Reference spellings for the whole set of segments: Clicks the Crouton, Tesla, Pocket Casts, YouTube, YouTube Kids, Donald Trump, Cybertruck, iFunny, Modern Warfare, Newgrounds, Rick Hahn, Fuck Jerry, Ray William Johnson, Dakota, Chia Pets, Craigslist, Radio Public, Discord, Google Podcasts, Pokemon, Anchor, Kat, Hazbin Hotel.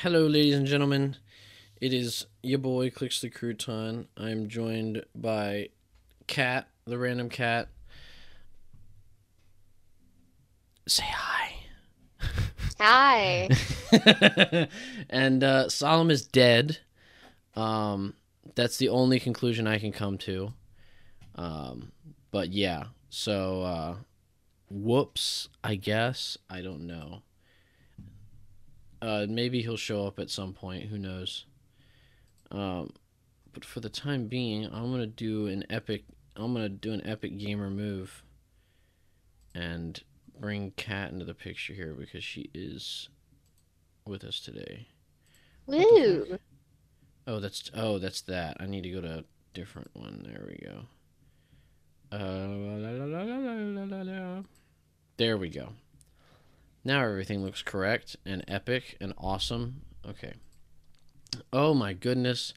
Hello, ladies and gentlemen. It is your boy, Clicks the Crouton. I'm joined by Cat, the random cat. Say hi. Hi. And Solomon is dead. That's the only conclusion I can come to. But yeah, so whoops, I guess. I don't know. Maybe he'll show up at some point. Who knows? But for the time being, I'm gonna do an epic gamer move and bring Kat into the picture here because she is with us today. Woo! Oh, that's that. I need to go to a different one. There we go. There we go. Now everything looks correct and epic and awesome. Okay. Oh my goodness.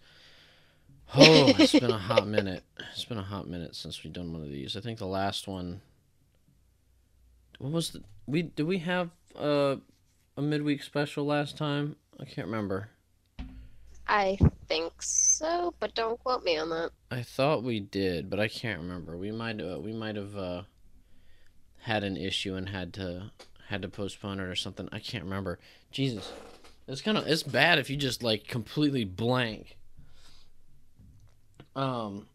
Oh, it's been a hot minute. It's been a hot minute since we've done one of these. I think the last one. What was the? Did we have a midweek special last time? I can't remember. I think so, but don't quote me on that. I thought we did, but I can't remember. We might have had an issue and had to postpone it or something. I can't remember. Jesus. It's bad if you just like completely blank. But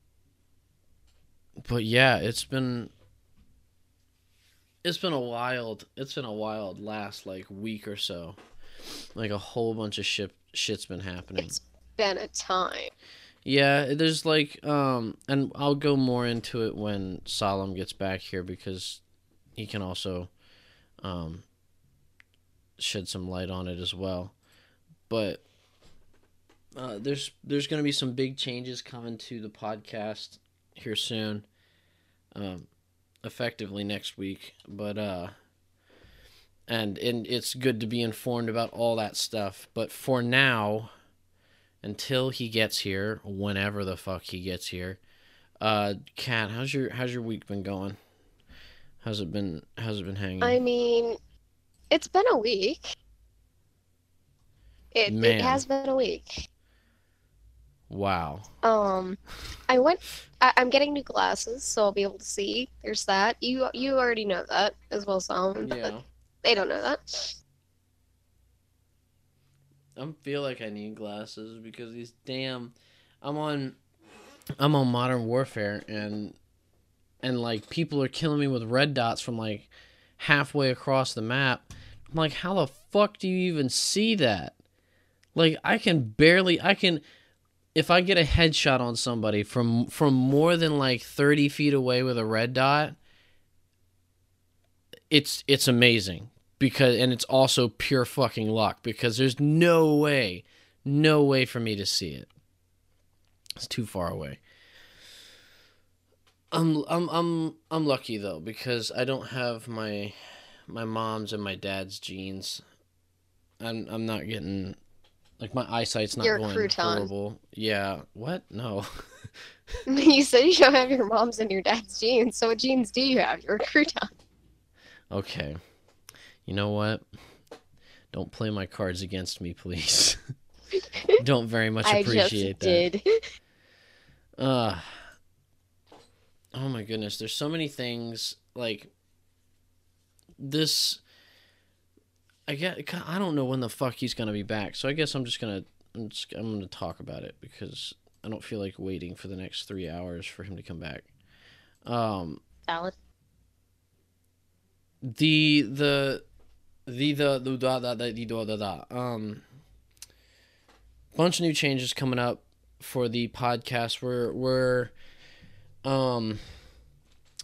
yeah, it's been a wild last like week or so. Like a whole bunch of shit's been happening. It's been a time. Yeah, there's like and I'll go more into it when Solomon gets back here because he can also shed some light on it as well. But there's going to be some big changes coming to the podcast here soon, effectively next week. But and it's good to be informed about all that stuff. But for now, until he gets here, whenever the fuck he gets here, Kat, how's your week been going? How's it been hanging? I mean, it's been a week. It has been a week. Wow. I'm getting new glasses, so I'll be able to see. There's that. You already know that as well, Solomon. Yeah. They don't know that. I feel like I need glasses because these damn. I'm on Modern Warfare and like people are killing me with red dots from like halfway across the map. I'm like, how the fuck do you even see that? Like I can if I get a headshot on somebody from more than like 30 feet away with a red dot, it's amazing because and it's also pure fucking luck because there's no way for me to see it. It's too far away. I'm lucky though because I don't have my mom's and my dad's genes. I'm not getting like my eyesight's not going horrible. Yeah. What? No. You said you don't have your mom's and your dad's genes. So what genes do you have? You're a crouton. Okay. You know what? Don't play my cards against me, please. Don't very much appreciate that. I just did. Oh my goodness, there's so many things, like, this, I don't know when the fuck he's gonna be back, so I guess I'm gonna talk about it, because I don't feel like waiting for the next 3 hours for him to come back. Valid. Bunch of new changes coming up for the podcast. We're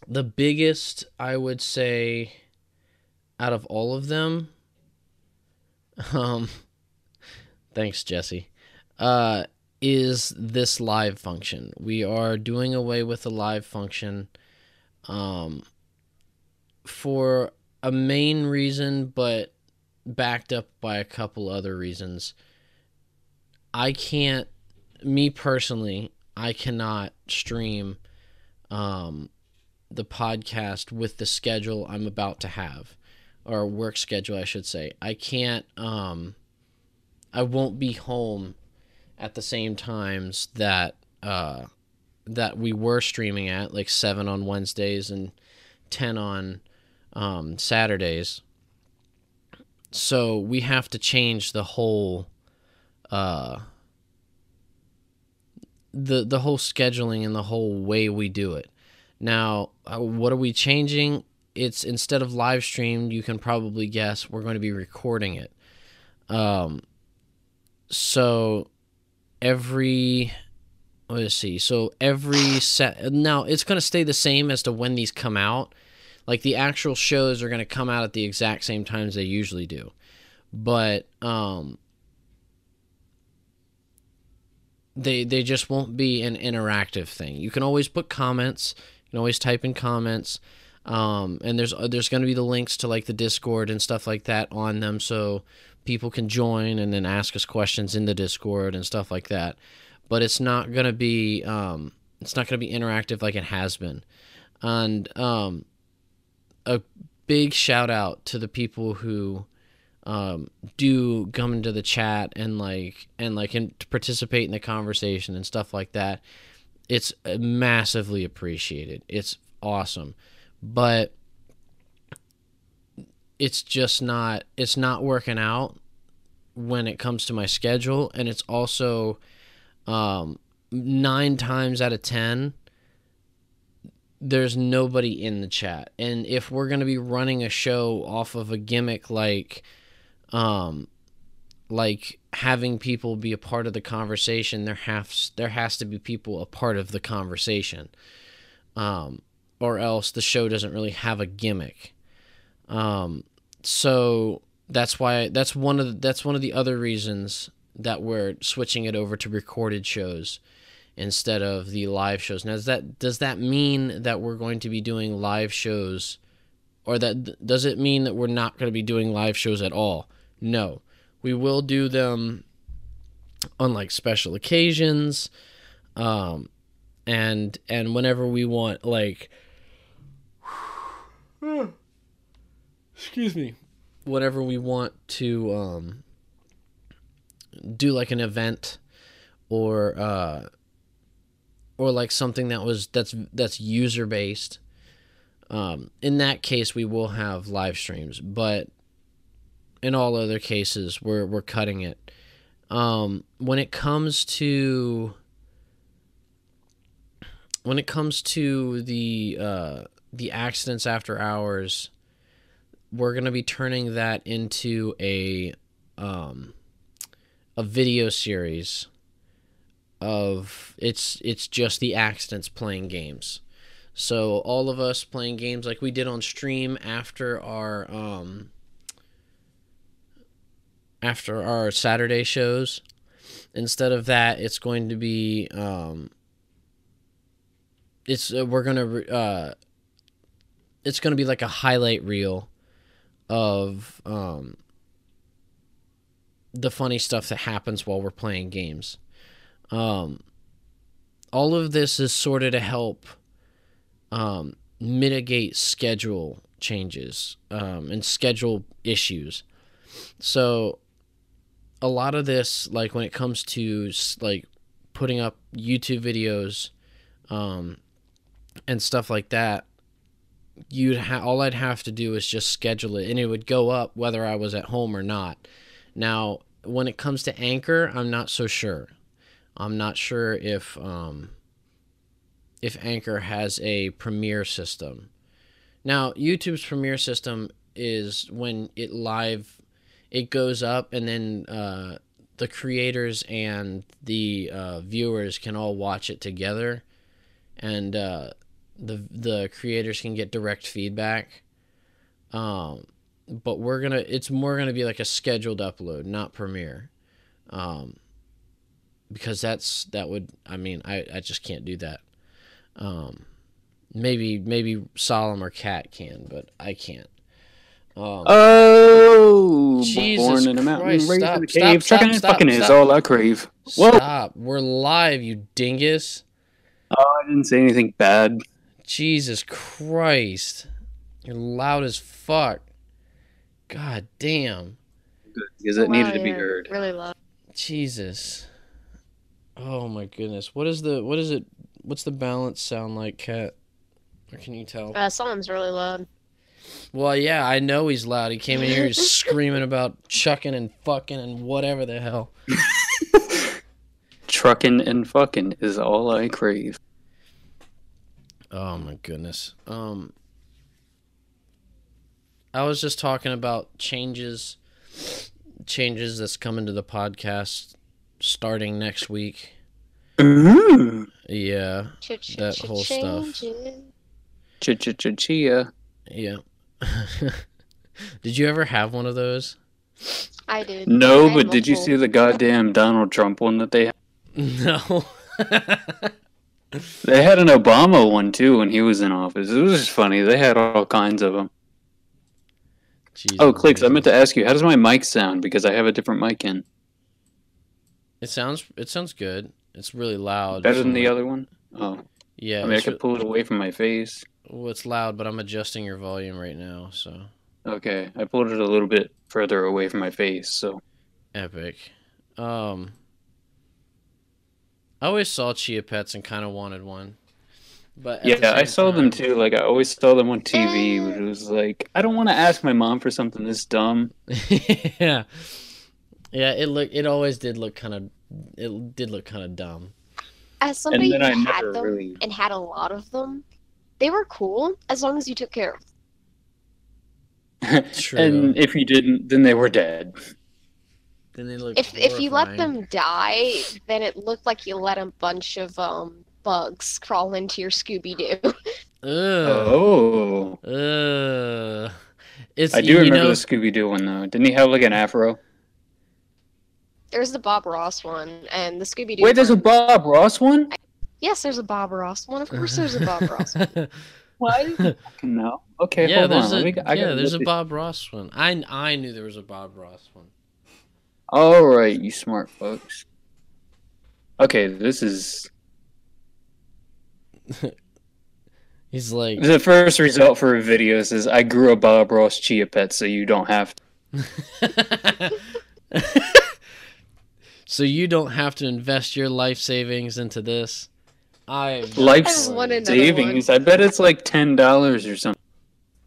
the biggest, I would say, out of all of them, thanks Jesse, is this live function. We are doing away with the live function, for a main reason, but backed up by a couple other reasons. I cannot stream the podcast with the schedule I'm about to have, or work schedule, I should say. I can't I won't be home at the same times that that we were streaming at, like 7 on Wednesdays and 10 on Saturdays. So we have to change the whole the whole scheduling and the whole way we do it. Now, what are we changing? It's instead of live stream, you can probably guess we're going to be recording it. So every, let's see. So every set, now it's going to stay the same as to when these come out. Like the actual shows are going to come out at the exact same times they usually do. But, they just won't be an interactive thing. You can always put comments. You can always type in comments. And there's going to be the links to like the Discord and stuff like that on them, so people can join and then ask us questions in the Discord and stuff like that. But it's not going to be interactive like it has been. And a big shout out to the people who do come into the chat and participate in the conversation and stuff like that. It's massively appreciated. It's awesome. But it's just not, it's not working out when it comes to my schedule. And it's also 9 times out of 10, there's nobody in the chat. And if we're going to be running a show off of a gimmick like having people be a part of the conversation, there has to be people a part of the conversation. Or else the show doesn't really have a gimmick. So that's why that's one of the other reasons that we're switching it over to recorded shows instead of the live shows. Now, does that mean that we're going to be doing live shows, or does it mean that we're not going to be doing live shows at all? No. We will do them on like special occasions, and whenever we want, like, excuse me, whenever we want to do like an event or like something that's user based. In that case, we will have live streams, but in all other cases, we're cutting it. When it comes to the Accidents After Hours, we're going to be turning that into a video series of it's just the accidents playing games. So all of us playing games like we did on stream after our Saturday shows. Instead of that, it's going to be it's going to be like a highlight reel of the funny stuff that happens while we're playing games. All of this is sort of to help mitigate schedule changes and schedule issues. So a lot of this, like when it comes to like putting up YouTube videos and stuff like that, all I'd have to do is just schedule it, and it would go up whether I was at home or not. Now, when it comes to Anchor, I'm not so sure. I'm not sure if Anchor has a premiere system. Now, YouTube's premiere system is when it goes up, and then the creators and the viewers can all watch it together, and the creators can get direct feedback. But it's more gonna be like a scheduled upload, not premiere, because I just can't do that. Maybe Solomon or Cat can, but I can't. Jesus born in a mountain, raised in a cave, trucking and fucking is all I crave. Whoa. Stop! We're live, you dingus. Oh, I didn't say anything bad. Jesus Christ, you're loud as fuck. God damn. Good, because it needed to be heard. Really loud. Jesus. Oh my goodness. What's the balance sound like, Kat? Or can you tell? Solomon's really loud. Well, yeah, I know he's loud. He came in here, he's screaming about chucking and fucking and whatever the hell. Trucking and fucking is all I crave. Oh my goodness. I was just talking about changes that's coming to the podcast starting next week. Mm-hmm. Yeah, that whole stuff. Chia. Yeah. Did you ever have one of those? I did. No, but did you see the goddamn Donald Trump one that they had? No. They had an Obama one, too, when he was in office. It was just funny. They had all kinds of them. Jeez, oh, Clicks, I meant to ask you, how does my mic sound? Because I have a different mic in. It sounds good. It's really loud. Better than the other one? Oh. Yeah. I mean, I could pull it away from my face. Well, it's loud, but I'm adjusting your volume right now, so... Okay, I pulled it a little bit further away from my face, so... Epic. I always saw Chia Pets and kind of wanted one. But yeah, I saw them too. Like, I always saw them on TV, but it was like, I don't want to ask my mom for something this dumb. Yeah. Yeah, it always did look kind of dumb. As somebody who had them and had a lot of them, they were cool as long as you took care of them. True. And if you didn't, then they were dead. Then they looked horrifying. If you let them die, then it looked like you let a bunch of bugs crawl into your Scooby Doo. Oh. I do remember the Scooby Doo one though. Didn't he have like an afro? There's the Bob Ross one and the Scooby Doo. Wait, there's a Bob Ross one? Yes, there's a Bob Ross one. Of course, there's a Bob Ross one. What? No. Okay, yeah, hold on. There's a Bob Ross one. I knew there was a Bob Ross one. All right, you smart folks. Okay, this is. He's like the first result for a video says, "I grew a Bob Ross Chia Pet, so you don't have to." So you don't have to invest your life savings into this. I bet it's like $10 or something.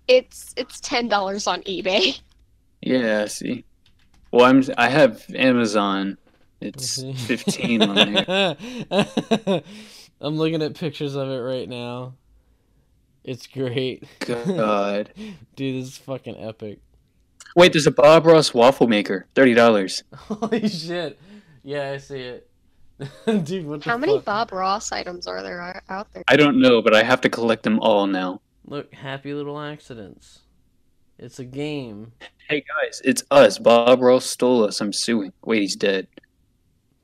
It's $10 on eBay. Yeah, I see. Well, I have Amazon. It's $15 on here. I'm looking at pictures of it right now. It's great. God. Dude, this is fucking epic. Wait, there's a Bob Ross waffle maker. $30. Holy shit. Yeah, I see it. Dude, what the How many fuck? Bob Ross items are there out there? I don't know, but I have to collect them all now. Look, Happy Little Accidents. It's a game. Hey, guys, it's us. Bob Ross stole us. I'm suing. Wait, he's dead.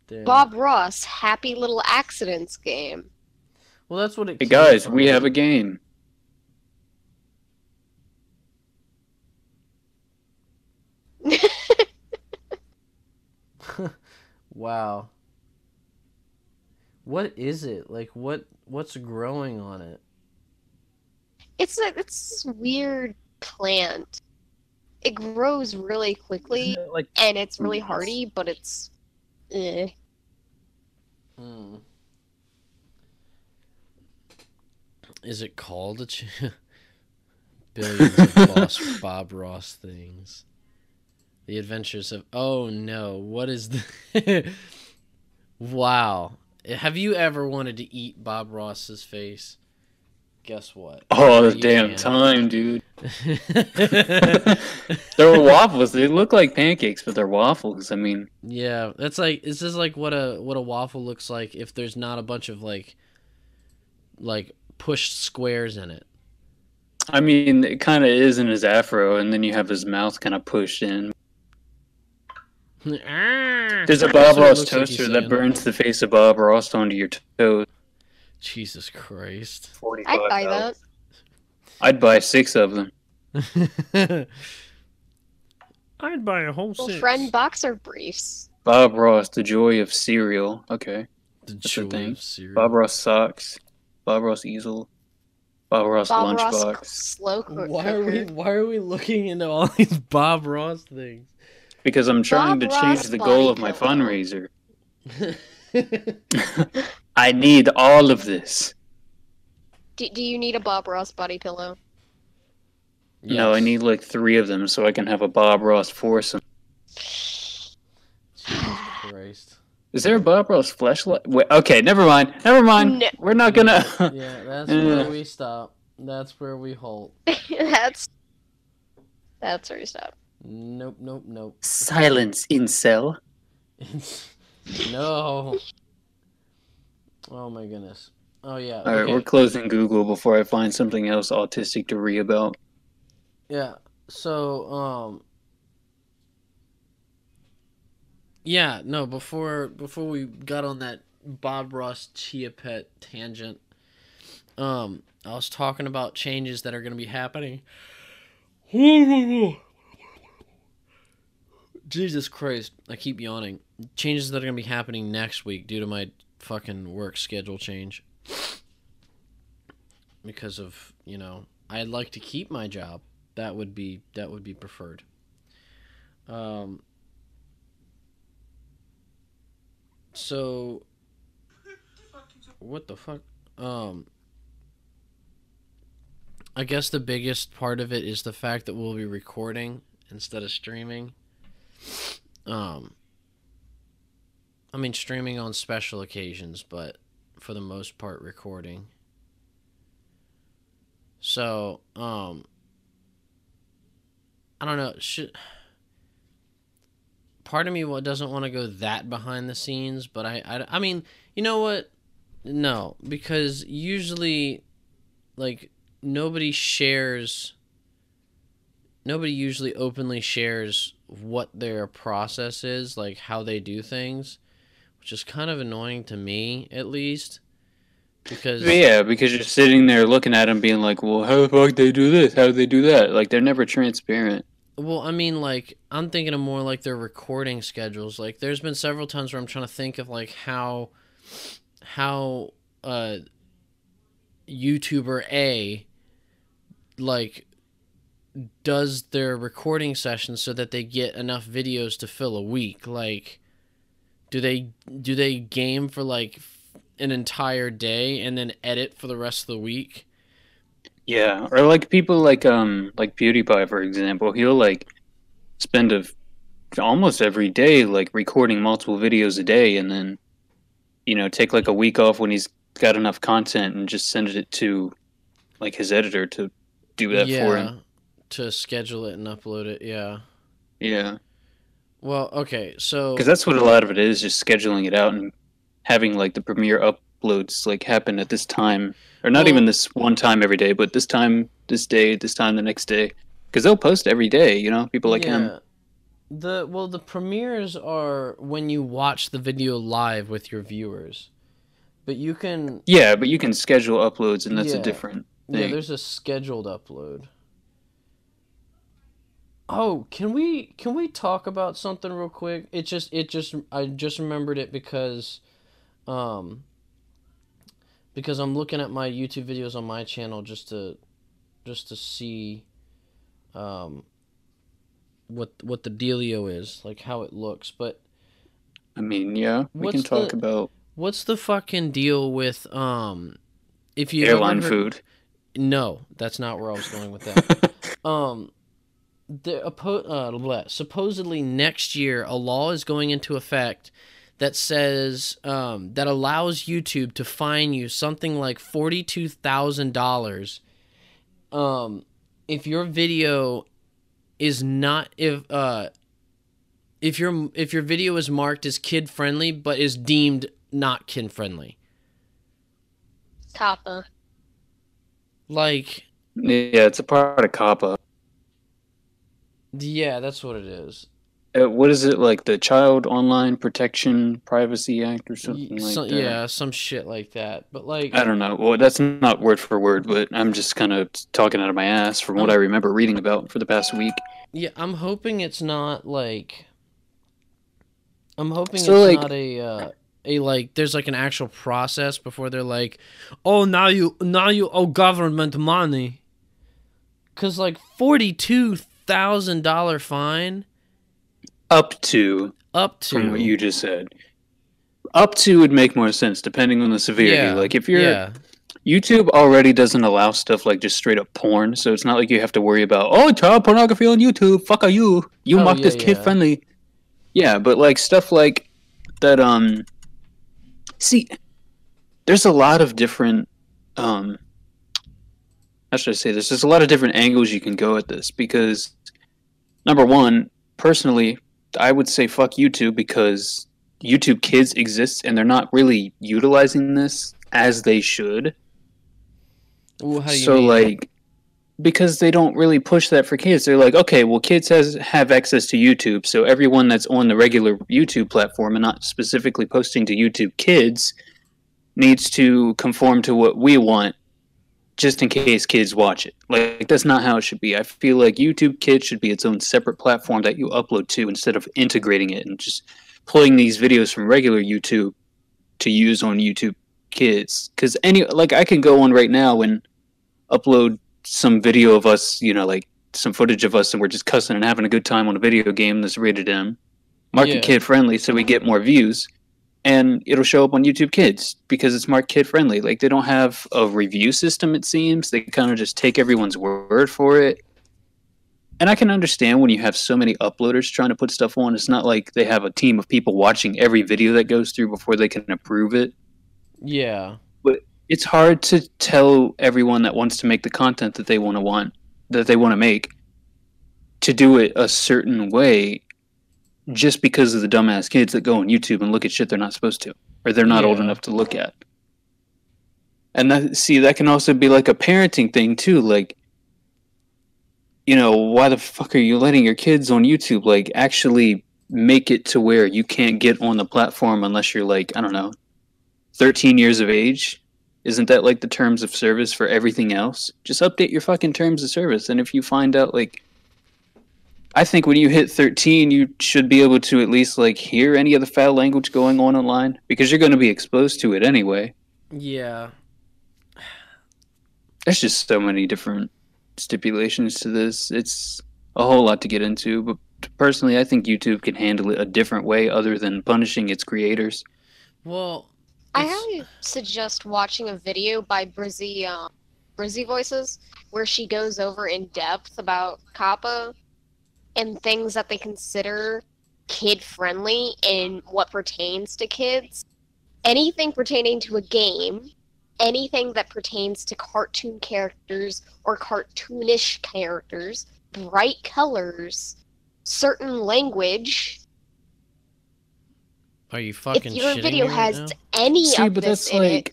Damn. Bob Ross, Happy Little Accidents game. Well, that's what it is. Hey, guys, we have a game. Wow. What is it? Like what's growing on it? It's this weird plant. It grows really quickly and it's really hardy, but it's Is it called Billions of Lost Bob Ross Things? The Adventures of... Oh, no. What is the... Wow. Have you ever wanted to eat Bob Ross's face? Guess what? Oh, damn time, dude. They're waffles. They look like pancakes, but they're waffles. I mean... Yeah. That's like... This is like what a waffle looks like if there's not a bunch of, like pushed squares in it. I mean, it kind of is in his afro, and then you have his mouth kind of pushed in. There's a Bob Ross toaster that burns the face of Bob Ross onto your toes. Jesus Christ. I'd buy that. I'd buy 6 of them. I'd buy a whole 6. Friend boxer briefs. Bob Ross, the joy of cereal. Okay. The joy of cereal. Bob Ross socks. Bob Ross easel. Bob Ross lunchbox. Why are we looking into all these Bob Ross things? because I'm trying to change the goal of my fundraiser. I need all of this. Do you need a Bob Ross body pillow? Yes. No, I need like 3 of them so I can have a Bob Ross foursome. Jesus Christ. Is there a Bob Ross fleshlight? Wait, okay, never mind. Never mind. No. We're not gonna... Yeah, that's where we stop. That's where we halt. That's where we stop. Nope, nope, nope. Silence, incel. No. Oh my goodness. Oh yeah. All right, we're closing Google before I find something else autistic to read about. Yeah. So, yeah, no, before we got on that Bob Ross Chia Pet tangent, I was talking about changes that are going to be happening. Jesus Christ, I keep yawning. Changes that are going to be happening next week due to my fucking work schedule change. Because of, you know, I'd like to keep my job. That would be preferred. So what the fuck? I guess the biggest part of it is the fact that we'll be recording instead of streaming. I mean, streaming on special occasions, but for the most part, recording. So, I don't know. Part of me doesn't want to go that behind the scenes, but I mean, you know what? No, because usually, like, nobody usually openly shares what their process is, like how they do things, which is kind of annoying to me, at least. Because you're sitting there looking at them being like, well, how the fuck they do this? How do they do that? Like, they're never transparent. Well, I mean, like, I'm thinking of more like their recording schedules. Like, there's been several times where I'm trying to think of, like, how YouTuber A, like, does their recording sessions so that they get enough videos to fill a week. Like, do they game for, like, an entire day and then edit for the rest of the week? Yeah, or like people like PewDiePie, for example, he'll like spend almost every day like recording multiple videos a day, and then, you know, take like a week off when he's got enough content and just send it to like his editor to do that for him. To schedule it and upload it, yeah. Yeah. Well, okay, so... Because that's what a lot of it is, just scheduling it out and having, like, the premiere uploads, like, happen at this time. Or not even this one time every day, but this time, this day, this time, the next day. Because they'll post every day, you know? People like him. Well, the premieres are when you watch the video live with your viewers. But you can... Yeah, but you can schedule uploads, and that's a different thing. Yeah, there's a scheduled upload. Oh, can we talk about something real quick? I just remembered it because I'm looking at my YouTube videos on my channel just to see what the dealio is, like how it looks. But I mean, yeah, we can talk about what's the fucking deal with if you airline food. No, that's not where I was going with that. Supposedly next year, a law is going into effect that says that allows YouTube to fine you something like $42,000 if your video is not if your video is marked as kid friendly but is deemed not kid friendly. COPPA. Like. Yeah, it's a part of COPPA. Yeah, that's what it is. What is it, like the Child Online Protection Privacy Act or something like that? Yeah, some shit like that. But like, I don't know. Well, that's not word for word, but I'm just kind of talking out of my ass from what I remember reading about for the past week. Yeah, I'm hoping it's not like. I'm hoping so it's like, not a like. There's like an actual process before they're like, oh, now you owe government money, because like $42,000 fine Up to. From what you just said. Up to would make more sense, depending on the severity. Yeah, like, if you're... Yeah. YouTube already doesn't allow stuff like just straight up porn, so it's not like you have to worry about, oh, child pornography on YouTube, fuck are you? You mock this kid-friendly. Yeah, but, like, stuff like that, See, there's a lot of different, How should I say this? There's a lot of different angles you can go at this, because, number one, personally, I would say fuck YouTube, because YouTube Kids exists, and they're not really utilizing this as they should. Well, how do you mean? Like, because they don't really push that for kids. They're like, okay, well, kids have access to YouTube, so everyone that's on the regular YouTube platform and not specifically posting to YouTube Kids needs to conform to what we want, just in case kids watch it. Like, that's not how it should be. I feel like YouTube Kids should be its own separate platform that you upload to, instead of integrating it and just pulling these videos from regular YouTube to use on YouTube Kids. Because I can go on right now and upload some video of us, you know, like some footage of us, and we're just cussing and having a good time on a video game that's rated M, market kid friendly, so we get more views, and it'll show up on YouTube Kids because it's marked kid friendly. Like, they don't have a review system, it seems. They kind of just take everyone's word for it. And I can understand when you have so many uploaders trying to put stuff on, it's not like they have a team of people watching every video that goes through before they can approve it. Yeah. But it's hard to tell everyone that wants to make the content that they want to make, to do it a certain way just because of the dumbass kids that go on YouTube and look at shit they're not supposed to, or they're not old enough to look at. And that can also be like a parenting thing too. Like, you know, why the fuck are you letting your kids on YouTube? Like, actually make it to where you can't get on the platform unless you're like, I don't know, 13 years of age. Isn't that like the terms of service for everything else? Just update your fucking terms of service. And if you find out, like, I think when you hit 13, you should be able to at least, like, hear any of the foul language going on online, because you're going to be exposed to it anyway. Yeah. There's just so many different stipulations to this. It's a whole lot to get into, but personally, I think YouTube can handle it a different way other than punishing its creators. Well, I highly suggest watching a video by Brizzy Voices, where she goes over in depth about COPPA and things that they consider kid-friendly in what pertains to kids. Anything pertaining to a game, anything that pertains to cartoon characters or cartoonish characters, bright colors, certain language. Are you fucking shitting me right now? If your video has any of this in it,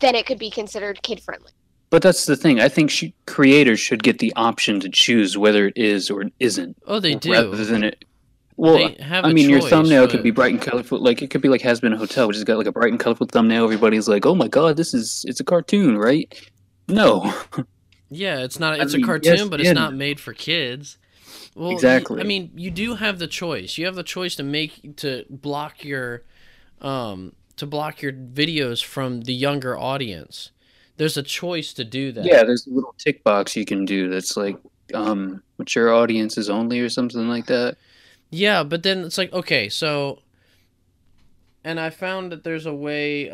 then it could be considered kid-friendly. But that's the thing. I think creators should get the option to choose whether it is or isn't. Oh, they do. Rather than it. Well, I mean, your thumbnail could be bright and colorful. Like, it could be like Hazbin Hotel, which has got like a bright and colorful thumbnail. Everybody's like, "Oh my god, it's a cartoon, right?" No. Yeah, it's not. It's a cartoon, but it's not made for kids. Well, exactly. I mean, you do have the choice. You have the choice to block your videos from the younger audience. There's a choice to do that. Yeah, there's a little tick box you can do that's like mature audiences only or something like that. Yeah, but then it's like, okay, so, and I found that there's a way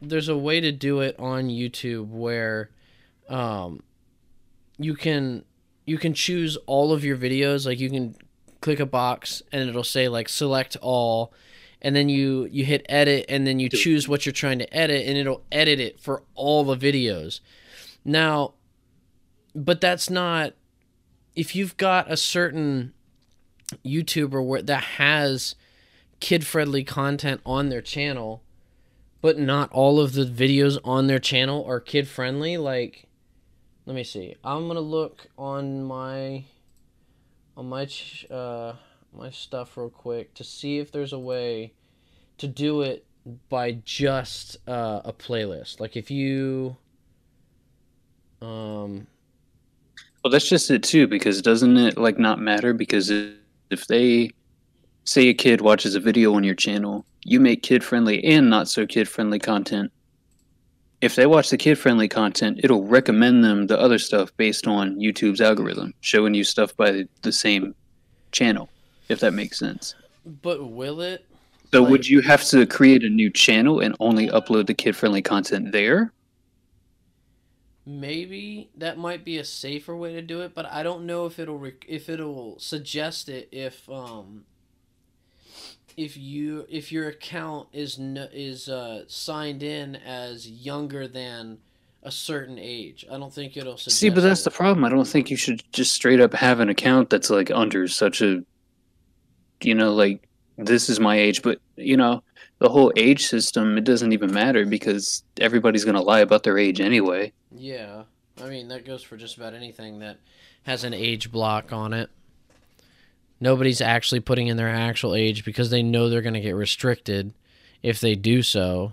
to do it on YouTube where you can choose all of your videos. Like, you can click a box and it'll say like select all, and then you hit edit, and then you choose what you're trying to edit, and it'll edit it for all the videos. Now, but that's not, if you've got a certain YouTuber that has kid-friendly content on their channel, but not all of the videos on their channel are kid-friendly, like, let me see. I'm going to look on my stuff real quick to see if there's a way to do it by just a playlist. Like, if you well, that's just it too, because doesn't it like not matter? Because if they say a kid watches a video on your channel, you make kid-friendly and not so kid-friendly content. If they watch the kid-friendly content, it'll recommend them the other stuff based on YouTube's algorithm, showing you stuff by the same channel, if that makes sense. But will it? So like, would you have to create a new channel and only upload the kid-friendly content there? Maybe that might be a safer way to do it, but I don't know if it'll suggest it if your account is signed in as younger than a certain age. I don't think it'll suggest. See, but that's the problem. I don't think you should just straight up have an account that's like under such a, you know, like this is my age, but you know, the whole age system, it doesn't even matter because everybody's going to lie about their age anyway. Yeah. I mean, that goes for just about anything that has an age block on it. Nobody's actually putting in their actual age because they know they're going to get restricted if they do so.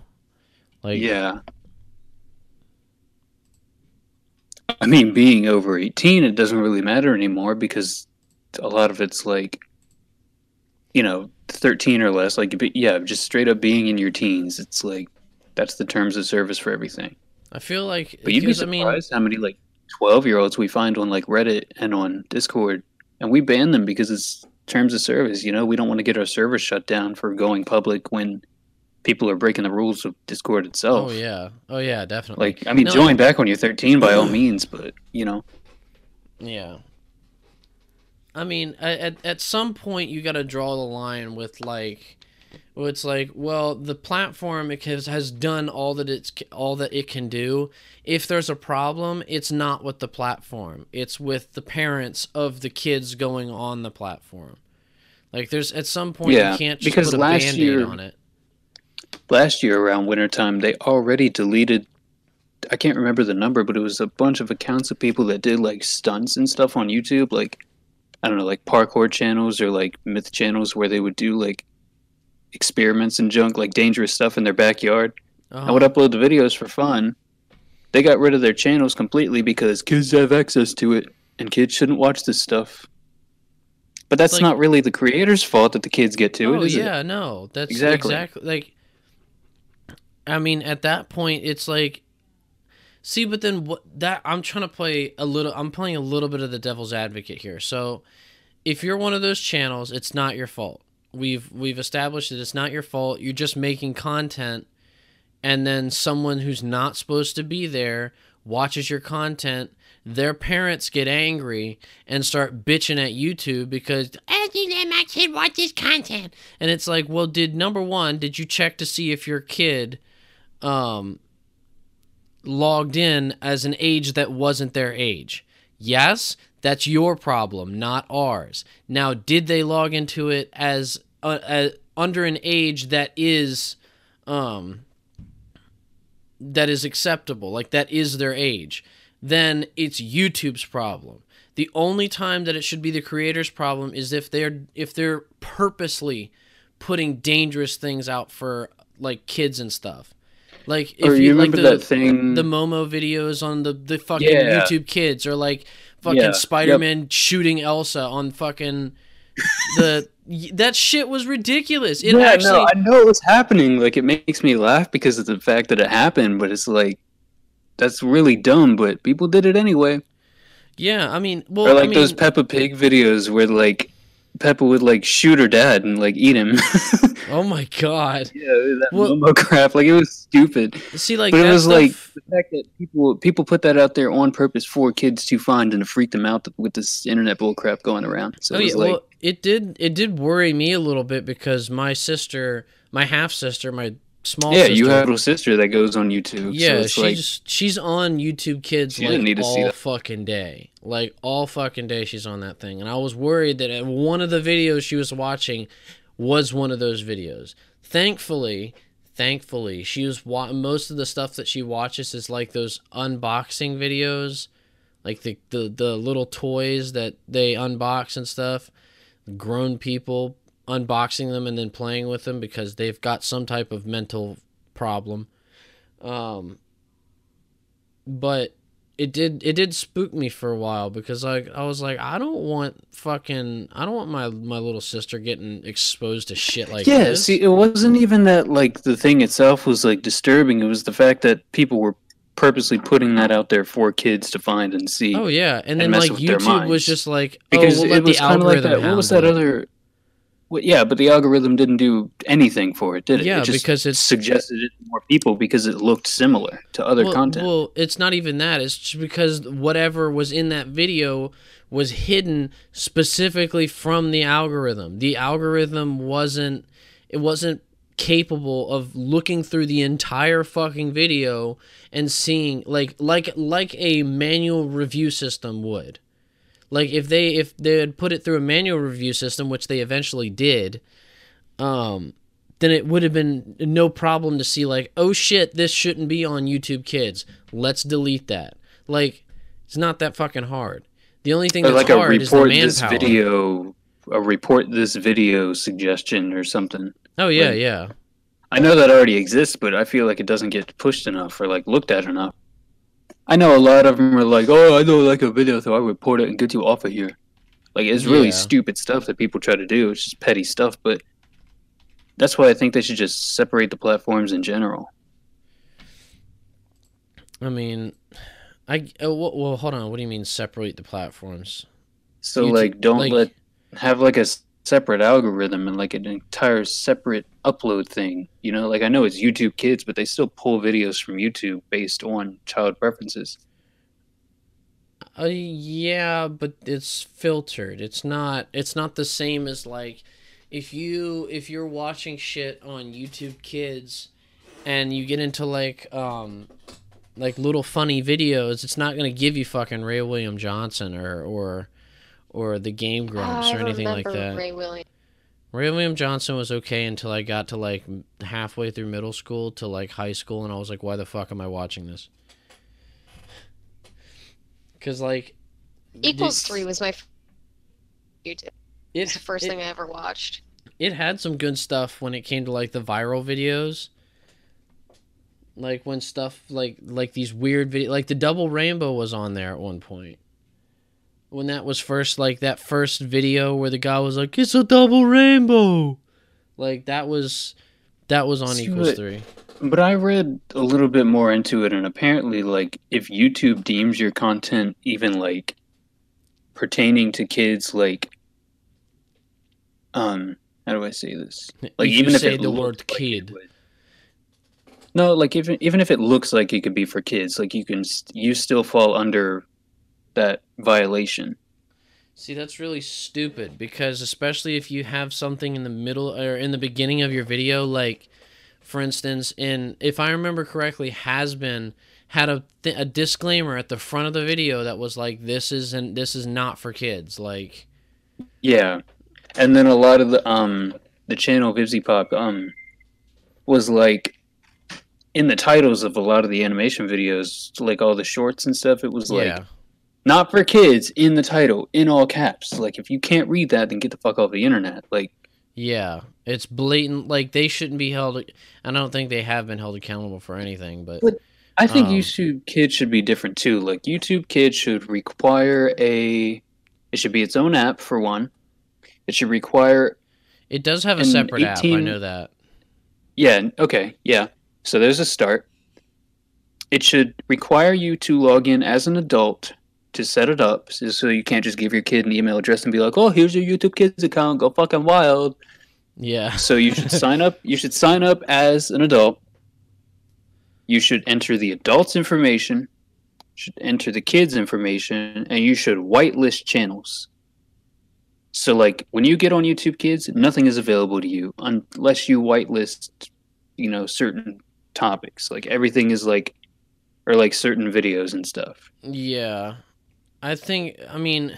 Like, yeah. I mean, being over 18, it doesn't really matter anymore because a lot of it's like, you know, 13 or less, like, yeah, just straight up being in your teens. It's like, that's the terms of service for everything. I feel like... But you'd be surprised how many, like, 12-year-olds we find on, like, Reddit and on Discord, and we ban them because it's terms of service, you know? We don't want to get our servers shut down for going public when people are breaking the rules of Discord itself. Oh, yeah. Oh, yeah, definitely. Like, I mean, no, join back when you're 13 by all means, but, you know. Yeah. I mean, at some point, you got to draw the line with, like, well, it's like, well, the platform has done all that it can do. If there's a problem, it's not with the platform. It's with the parents of the kids going on the platform. Like, there's at some point, yeah, you can't just put a Band-Aid on it. Last year around wintertime, they already deleted, I can't remember the number, but it was a bunch of accounts of people that did, like, stunts and stuff on YouTube, like, I don't know, like parkour channels or like myth channels where they would do like experiments and junk, like dangerous stuff in their backyard. Uh-huh. I would upload the videos for fun. They got rid of their channels completely because kids have access to it and kids shouldn't watch this stuff. But that's like, not really the creator's fault that the kids get to it, is it? Oh, yeah, no. That's exactly. Like, I mean, at that point, it's like, see, but then what that I'm playing a little bit of the devil's advocate here. So if you're one of those channels, it's not your fault. We've established that it's not your fault. You're just making content, and then someone who's not supposed to be there watches your content. Their parents get angry and start bitching at YouTube because, oh, you let my kid watch this content. And it's like, well, did you check to see if your kid logged in as an age that wasn't their age? Yes, that's your problem, not ours. Now, did they log into it as under an age that is acceptable, like that is their age? Then it's YouTube's problem. The only time that it should be the creator's problem is if they're purposely putting dangerous things out for like kids and stuff. Like, if you remember like that thing, the Momo videos on the fucking YouTube Kids, or like fucking Spider-Man shooting Elsa on fucking that shit was ridiculous. It actually, no, I know it was happening. Like, it makes me laugh because of the fact that it happened, but it's like, that's really dumb, but people did it anyway. Yeah, I mean, well, or like those Peppa Pig videos where like Peppa would like shoot her dad and like eat him. Oh my god! Yeah, that Momo crap. Like, it was stupid. See, like, but it was like the fact that people put that out there on purpose for kids to find and to freak them out with this internet bull crap going around. So it did worry me a little bit because my sister, my half sister, my small sister. Yeah, you have a little sister that goes on YouTube. Yeah, so it's she's on YouTube Kids like all fucking day. Like, all fucking day she's on that thing. And I was worried that one of the videos she was watching was one of those videos. Thankfully, she was most of the stuff that she watches is like those unboxing videos, like the little toys that they unbox and stuff. Grown people unboxing them and then playing with them because they've got some type of mental problem. But It did spook me for a while because like I was like, I don't want my little sister getting exposed to shit like this. Yeah, see, it wasn't even that like the thing itself was like disturbing. It was the fact that people were purposely putting that out there for kids to find and see. Oh yeah, and then like YouTube was just like, oh, because we'll let the algorithm like that. What was that other? Well, yeah, but the algorithm didn't do anything for it, did it? Yeah, it just because it suggested it to more people because it looked similar to other content. Well, it's not even that. It's just because whatever was in that video was hidden specifically from the algorithm. The algorithm wasn't capable of looking through the entire fucking video and seeing like a manual review system would. Like if they had put it through a manual review system, which they eventually did, then it would have been no problem to see like, oh shit, this shouldn't be on YouTube Kids. Let's delete that. Like, it's not that fucking hard. The only thing that's like hard is the manpower. A report this video suggestion or something. Oh yeah, like, yeah. I know that already exists, but I feel like it doesn't get pushed enough or like looked at enough. I know a lot of them are like, oh, I don't like a video, so I report it and get you off of here. Like, it's really stupid stuff that people try to do. It's just petty stuff, but that's why I think they should just separate the platforms in general. I mean, well, hold on. What do you mean separate the platforms? So, YouTube, like, have a separate algorithm and, like, an entire separate upload thing, you know? Like, I know it's YouTube Kids, but they still pull videos from YouTube based on child preferences. Yeah, but it's filtered. It's not the same as, like, if you're watching shit on YouTube Kids and you get into, like little funny videos, it's not going to give you fucking Ray William Johnson or the Game Grumps or anything like that. Ray William Johnson was okay until I got to like halfway through middle school to like high school, and I was like, why the fuck am I watching this? Because like Equals 3 was my YouTube. It's the first thing I ever watched. It had some good stuff when it came to like the viral videos. Like when stuff like these weird videos, like the Double Rainbow was on there at one point. When that was first, like, that first video where the guy was like, it's a double rainbow. Like, that was on Equals 3. But I read a little bit more into it, and apparently, like, if YouTube deems your content even, like, pertaining to kids, like, how do I say this? Like, even if it looks like kid. No, like, even if it looks like it could be for kids, like, you still fall under that violation. See, that's really stupid, because especially if you have something in the middle or in the beginning of your video, like for instance, if I remember correctly, Hazbin had a disclaimer at the front of the video that was like, this is not for kids. Like, yeah. And then a lot of the channel VivziPop was like, in the titles of a lot of the animation videos, like all the shorts and stuff, it was like, not for kids in the title, in all caps. Like, if you can't read that, then get the fuck off the internet. Like, yeah, it's blatant. Like, they shouldn't be held. I don't think they have been held accountable for anything. But I think YouTube Kids should be different too. Like, YouTube Kids should require it should be its own app for one. It should require. It does have a separate app. I know that. Yeah. Okay. Yeah. So there's a start. It should require you to log in as an adult to set it up, so you can't just give your kid an email address and be like, oh, here's your YouTube Kids account, go fucking wild. Yeah. So you should sign up as an adult. You should enter the adult's information, should enter the kids' information, and you should whitelist channels. So like when you get on YouTube Kids, nothing is available to you unless you whitelist, you know, certain topics. Like everything is like, or like certain videos and stuff. Yeah. I know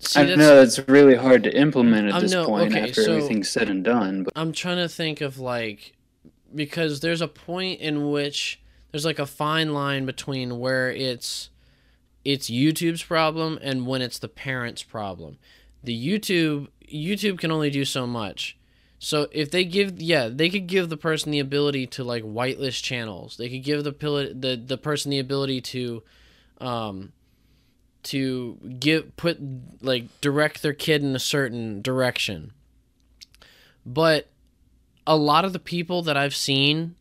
it's really hard to implement at this point after everything's said and done. But I'm trying to think of, like, because there's a point in which there's, like, a fine line between where it's YouTube's problem and when it's the parents' problem. The YouTube can only do so much. So if they they could give the person the ability to, like, whitelist channels. They could give the person the ability to direct their kid in a certain direction. But a lot of the people that I've seen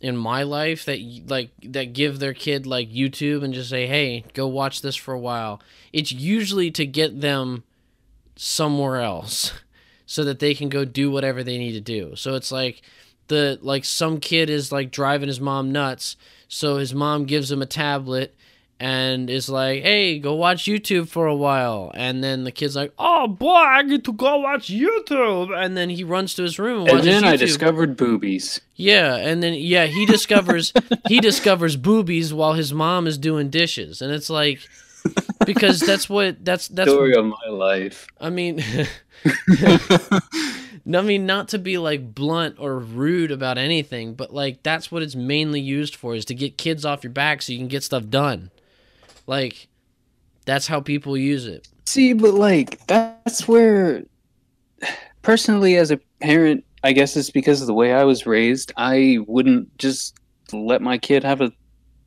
in my life that that give their kid like YouTube and just say, hey, go watch this for a while. It's usually to get them somewhere else so that they can go do whatever they need to do. So it's like some kid is like driving his mom nuts, so his mom gives him a tablet and is like, hey, go watch YouTube for a while. And then the kid's like, oh boy, I get to go watch YouTube. And then he runs to his room and watches YouTube. I discovered boobies. Yeah, and then, yeah, he discovers boobies while his mom is doing dishes. And it's like, because that's what, that's story of my life. I mean, not to be like blunt or rude about anything, but like that's what it's mainly used for, is to get kids off your back so you can get stuff done. Like, that's how people use it. See, but like, that's where, personally, as a parent, I guess it's because of the way I was raised, I wouldn't just let my kid have a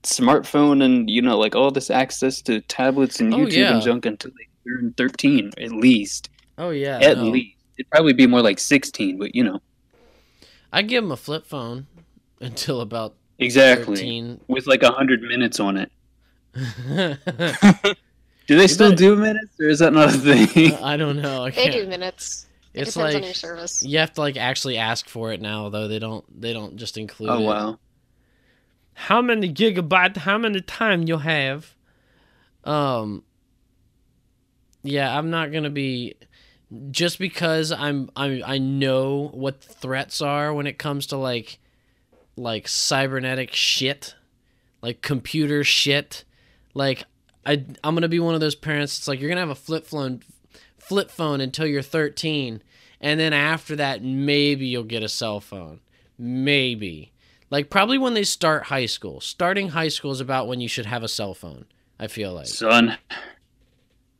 smartphone and, you know, like all this access to tablets and YouTube and junk until they turn 13, at least. Oh, yeah. At least. It'd probably be more like 16, but, you know. I give them a flip phone until about 13. With like 100 minutes on it. Do they still do minutes, or is that not a thing? I don't know. They do minutes. It depends on your service. You have to like actually ask for it now, though. They don't just include it. Oh, wow. How many gigabyte? How many time you have? Yeah, I'm not gonna be, just because I know what the threats are when it comes to like cybernetic shit, like computer shit. Like, I'm going to be one of those parents. It's like, you're going to have a flip phone until you're 13. And then after that, maybe you'll get a cell phone. Maybe. Like, probably when they start high school. Starting high school is about when you should have a cell phone, I feel like. Son,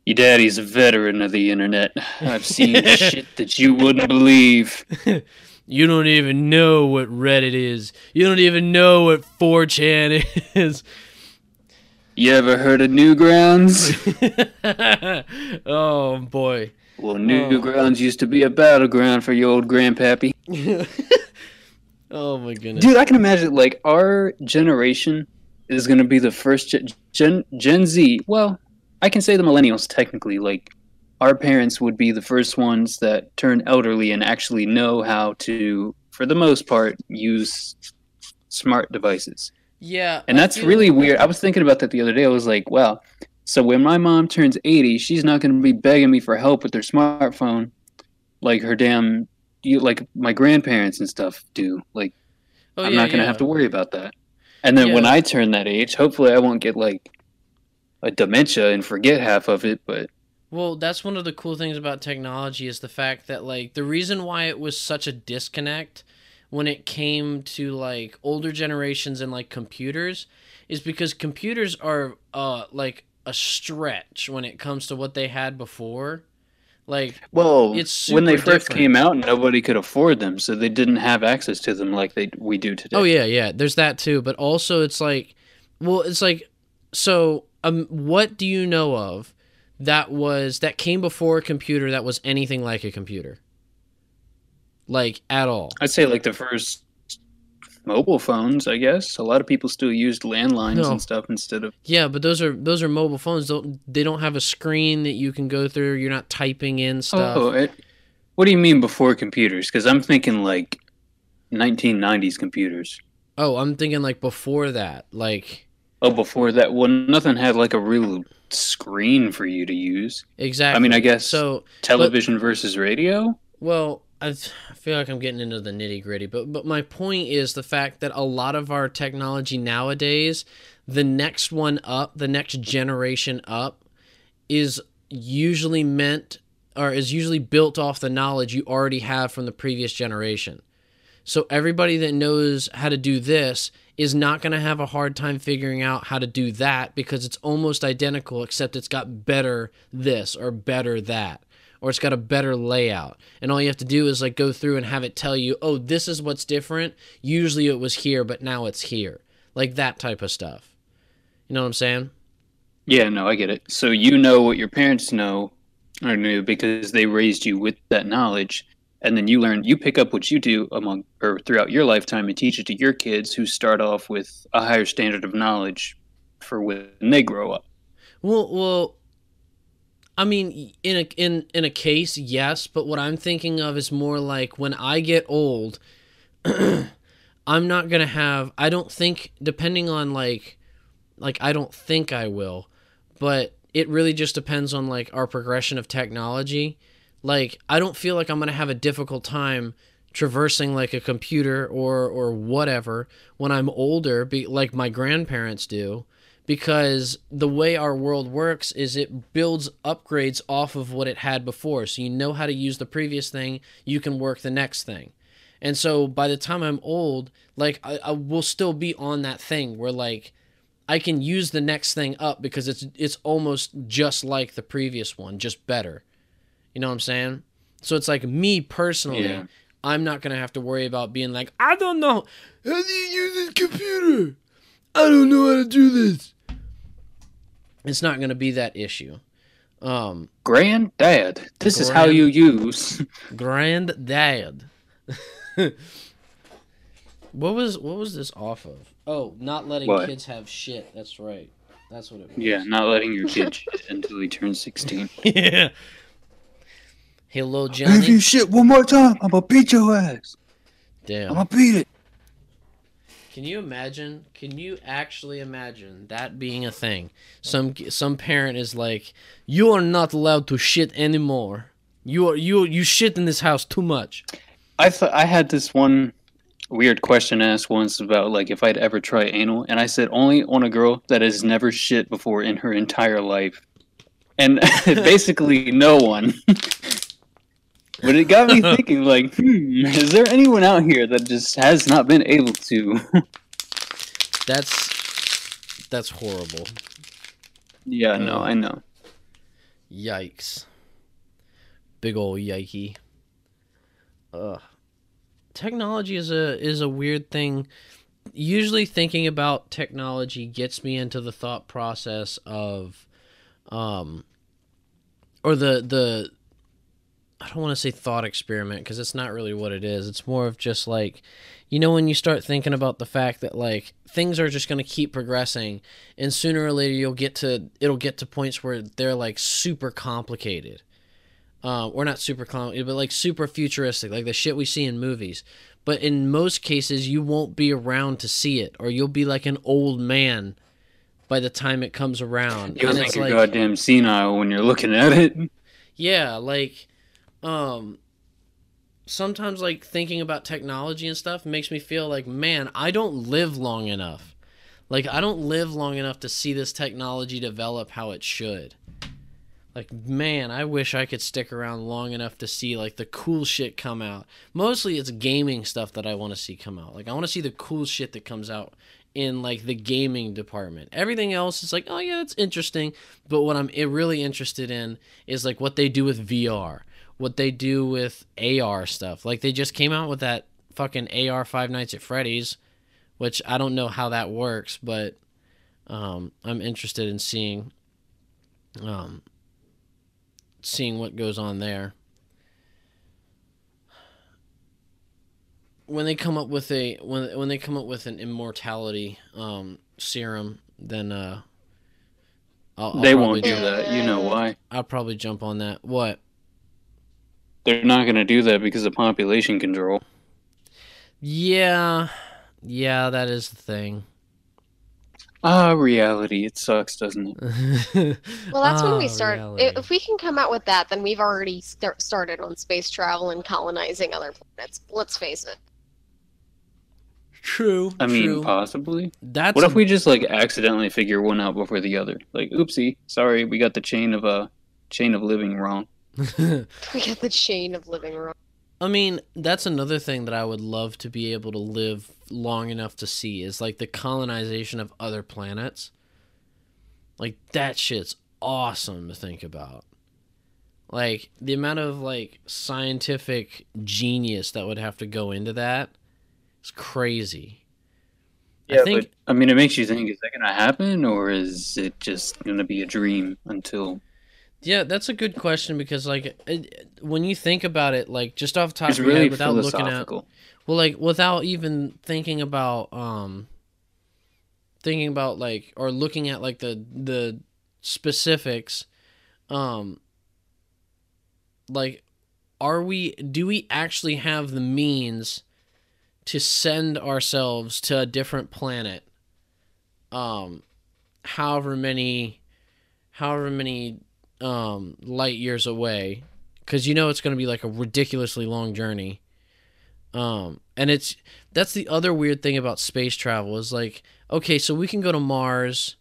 your daddy's a veteran of the internet. I've seen shit that you wouldn't believe. You don't even know what Reddit is. You don't even know what 4chan is. You ever heard of Newgrounds? Oh, boy. Well, Newgrounds used to be a battleground for your old grandpappy. Oh, my goodness. Dude, I can imagine, like, our generation is going to be the first Gen Z. Well, I can say the millennials, technically. Like, our parents would be the first ones that turn elderly and actually know how to, for the most part, use smart devices. Yeah. And that's really weird. I was thinking about that the other day. I was like, wow. So when my mom turns 80, she's not going to be begging me for help with her smartphone like her damn, like my grandparents and stuff do. Like, I'm not going to have to worry about that. And then when I turn that age, hopefully I won't get like a dementia and forget half of it. But well, that's one of the cool things about technology, is the fact that like the reason why it was such a disconnect when it came to like older generations and like computers, is because computers are like a stretch when it comes to what they had before. Like, well, it's when they first came out, nobody could afford them, so they didn't have access to them like we do today. Oh yeah, yeah. There's that too, but also it's like, well, it's like, so what do you know of that came before a computer that was anything like a computer? Like, at all. I'd say, like, the first mobile phones, I guess. A lot of people still used landlines and stuff instead of... Yeah, but those are mobile phones. They don't have a screen that you can go through. You're not typing in stuff. Oh, what do you mean before computers? Because I'm thinking, like, 1990s computers. Oh, I'm thinking, like, before that. Like... Oh, before that. Well, nothing had, like, a real screen for you to use. Exactly. I mean, I guess television versus radio? Well... I feel like I'm getting into the nitty-gritty, but my point is the fact that a lot of our technology nowadays, the next one up, the next generation up, is usually built off the knowledge you already have from the previous generation. So everybody that knows how to do this is not going to have a hard time figuring out how to do that, because it's almost identical, except it's got better this or better that. Or it's got a better layout. And all you have to do is like go through and have it tell you, oh, this is what's different. Usually it was here, but now it's here. Like that type of stuff. You know what I'm saying? Yeah, no, I get it. So you know what your parents knew because they raised you with that knowledge. And then you learn, you pick up what you do among or throughout your lifetime and teach it to your kids, who start off with a higher standard of knowledge for when they grow up. Well, I mean, in a case, yes, but what I'm thinking of is more like when I get old, I'm not going to have, I don't think, depending on like I don't think I will, but it really just depends on like our progression of technology. Like, I don't feel like I'm going to have a difficult time traversing like a computer or whatever when I'm older, like my grandparents do. Because the way our world works is it builds upgrades off of what it had before. So you know how to use the previous thing, you can work the next thing. And so by the time I'm old, like I will still be on that thing where like I can use the next thing up because it's almost just like the previous one, just better. You know what I'm saying? So it's like me personally, yeah. I'm not going to have to worry about being like, I don't know how do you use this computer? I don't know how to do this. It's not going to be that issue. Granddad, this is how you use. Granddad. What was this off of? Oh, not letting kids have shit. That's right. That's what it was. Yeah, not letting your kid shit until he turns 16. Yeah. Hello, Johnny. If you shit one more time, I'm going to beat your ass. Damn. I'm going to beat it. Can you actually imagine that being a thing? Some parent is like, you are not allowed to shit anymore. You shit in this house too much. I had this one weird question asked once about like if I'd ever try anal, and I said only on a girl that has never shit before in her entire life. And basically no one. But it got me thinking, like, is there anyone out here that just has not been able to? That's horrible. Yeah, no, I know. Yikes. Big ol' yikey. Ugh. Technology is a weird thing. Usually thinking about technology gets me into the thought process of, or the I don't want to say thought experiment because it's not really what it is. It's more of just like, you know, when you start thinking about the fact that like things are just going to keep progressing and sooner or later it'll get to points where they're like super complicated, or not super complicated, but like super futuristic, like the shit we see in movies. But in most cases you won't be around to see it, or you'll be like an old man by the time it comes around. You'll think you're goddamn senile when you're looking at it. Yeah. Like, sometimes like thinking about technology and stuff makes me feel like, man, I don't live long enough. Like, I don't live long enough to see this technology develop how it should. Like, man, I wish I could stick around long enough to see like the cool shit come out. Mostly it's gaming stuff that I want to see come out. Like, I want to see the cool shit that comes out in like the gaming department. Everything else is like, oh yeah, that's interesting. But what I'm really interested in is like what they do with VR. What they do with AR stuff. Like, they just came out with that fucking AR Five Nights at Freddy's, which I don't know how that works, but I'm interested in seeing what goes on there. When they come up with when they come up with an immortality serum, then I'll they won't do that. You know why? I'll probably jump on that. What? They're not going to do that because of population control. Yeah, that is the thing. Reality. It sucks, doesn't it? Well, that's when we start. Reality. If we can come out with that, then we've already started on space travel and colonizing other planets. Let's face it. True. I mean, true. Possibly. What if we just like accidentally figure one out before the other? Like, oopsie, sorry, we got the chain of living wrong. We got the chain of living wrong. I mean, that's another thing that I would love to be able to live long enough to see is like the colonization of other planets. Like, that shit's awesome to think about. Like, the amount of like scientific genius that would have to go into that is crazy. Yeah, I mean, it makes you think, is that gonna happen, or is it just gonna be a dream until Yeah, that's a good question because, like, when you think about it, like, just off the top of your head, without looking at, well, like, without even thinking about, like, or looking at, like, the specifics, like, do we actually have the means to send ourselves to a different planet? However many light years away, because you know it's going to be like a ridiculously long journey, and that's the other weird thing about space travel is like, okay, so we can go to Mars,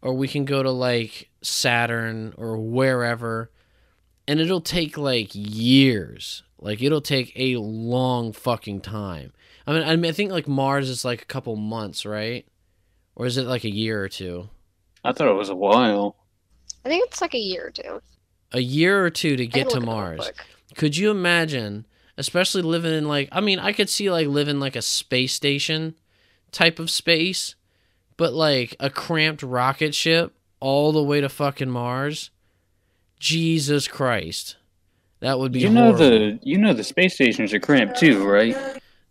or we can go to like Saturn or wherever, and it'll take like years, like it'll take a long fucking time. I mean, I think like Mars is like a couple months, right? Or is it like a year or two? I thought it was a while. I think it's like a year or two. A year or two to get to Mars. Could you imagine, especially living in like, I mean, I could see like living like a space station type of space, but like a cramped rocket ship all the way to fucking Mars. Jesus Christ. That would be horrible. You know the space stations are cramped too, right?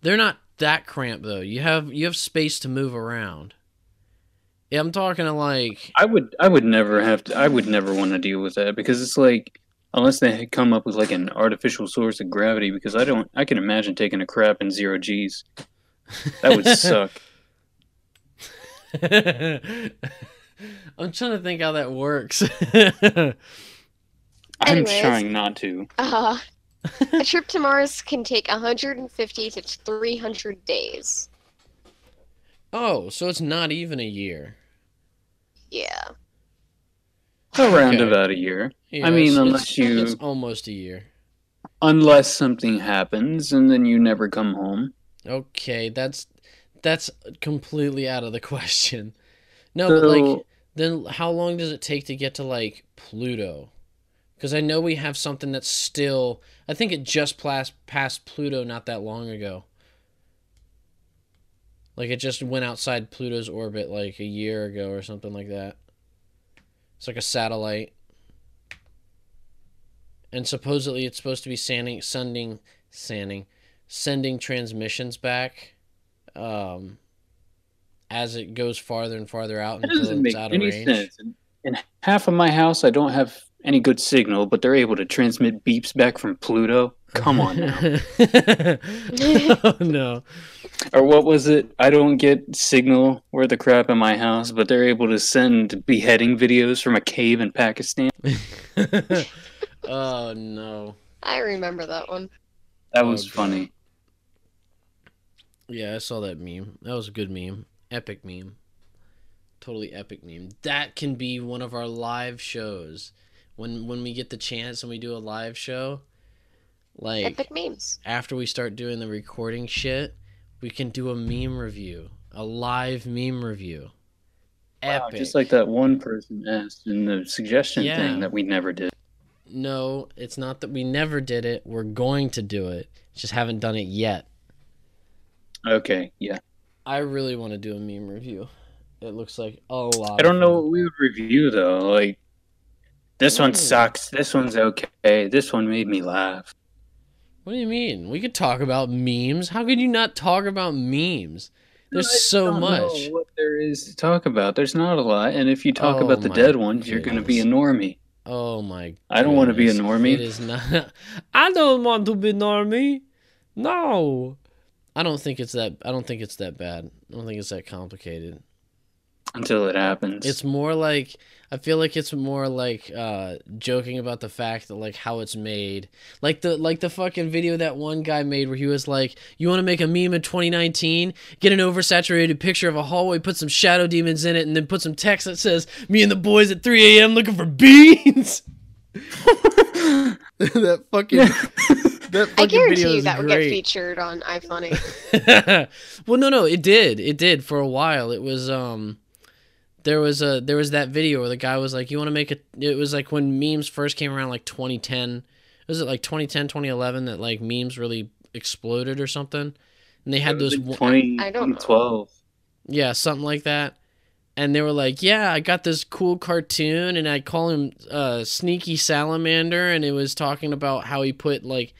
They're not that cramped though. You have space to move around. Yeah, I'm talking to like... I would never want to deal with that, because it's like, unless they had come up with like an artificial source of gravity, because I can imagine taking a crap in 0 Gs. That would suck. I'm trying to think how that works. Anyways, trying not to. A trip to Mars can take 150 to 300 days. Oh, so it's not even a year. Yeah. Around about a year. Yeah, I mean, unless you... It's almost a year. Unless something happens, and then you never come home. Okay, that's completely out of the question. No, so, but, like, then how long does it take to get to, like, Pluto? Because I know we have something that's still... I think it just passed Pluto not that long ago. Like, it just went outside Pluto's orbit, like, a year ago or something like that. It's like a satellite. And supposedly it's supposed to be sending transmissions back as it goes farther and farther out until it's out of range. That doesn't make any sense. In half of my house, I don't have any good signal, but they're able to transmit beeps back from Pluto. Come on now. Oh, no. Or what was it? I don't get signal where the crap in my house, but they're able to send beheading videos from a cave in Pakistan. Oh, no. I remember that one. That was funny. Yeah, I saw that meme. That was a good meme. Epic meme. Totally epic meme. That can be one of our live shows. When we get the chance and we do a live show, like, epic memes. After we start doing the recording shit, we can do a meme review, a live meme review. Wow, epic. Just like that one person asked in the suggestion thing that we never did. No, it's not that we never did it. We're going to do it. Just haven't done it yet. Okay, yeah. I really want to do a meme review. It looks like a lot. I don't know what we would review, though. Like, this one sucks. This one's okay. This one made me laugh. What do you mean? We could talk about memes. How could you not talk about memes? There's so much. I don't know what there is to talk about. There's not a lot. And if you talk about the dead ones, you're going to be a normie. Oh, my God. I don't want to be a normie. It is not. I don't want to be normie. No. I don't think it's that bad. I don't think it's that complicated. Until it happens. It's more like... I feel like it's more like joking about the fact that like how it's made, like the fucking video that one guy made where he was like, "You want to make a meme in 2019? Get an oversaturated picture of a hallway, put some shadow demons in it, and then put some text that says, 'Me and the boys at 3 a.m. looking for beans.'" That fucking I guarantee you that would get featured on iFunny. Well, no, it did for a while. It was There was that video where the guy was like, you want to make it... It was like when memes first came around, like 2010. Was it like 2010, 2011 that like memes really exploded or something? And they had those... 2012. Yeah, something like that. And they were like, yeah, I got this cool cartoon, and I call him Sneaky Salamander, and it was talking about how he put, like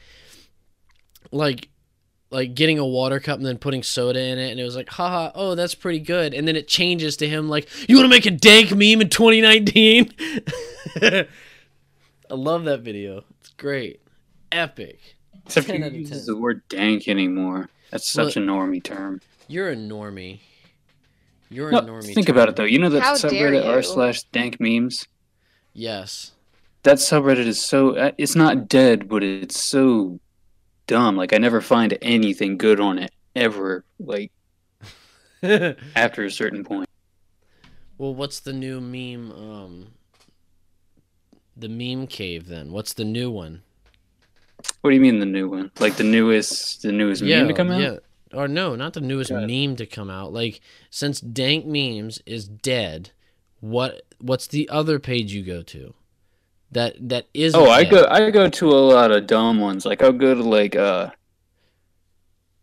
getting a water cup and then putting soda in it, and it was like, haha, oh, that's pretty good. And then it changes to him like, you want to make a dank meme in 2019? I love that video. It's great. Epic. Except you don't use the word dank anymore. That's such a normie term. You're a normie. You're a normie. Think about it though. You know that subreddit r/dank memes? Yes. That subreddit is so, it's not dead, but it's so dumb. Like I never find anything good on it ever. Like after a certain point. Well, what's the new meme? The meme cave then. What's the new one? What do you mean the new one? Like the newest meme to come out? Yeah. Or no, not the newest meme to come out. Like, since dank memes is dead, what's the other page you go to? That is. Oh, I go to a lot of dumb ones. Like I'll go to like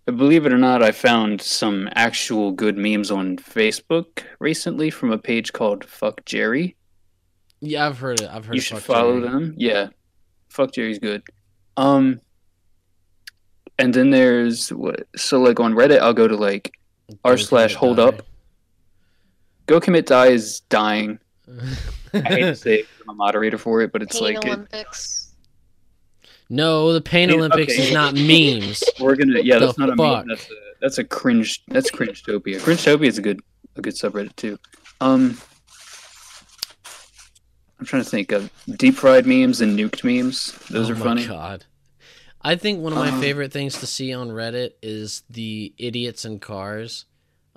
believe it or not, I found some actual good memes on Facebook recently from a page called Fuck Jerry. Yeah, I've heard it. You should follow them. Yeah, Fuck Jerry's good. And then there's like on Reddit, I'll go to like r/hold up. Go Commit Die is dying. I hate to say it, I'm a moderator for it, but it's Pain like Olympics. No, the Pain Olympics is not memes. We're gonna that's not a meme. That's a cringe. That's Cringetopia. Cringetopia is a good subreddit too. I'm trying to think of deep fried memes and nuked memes. Those are funny. Oh my god. I think one of my favorite things to see on Reddit is the idiots in cars.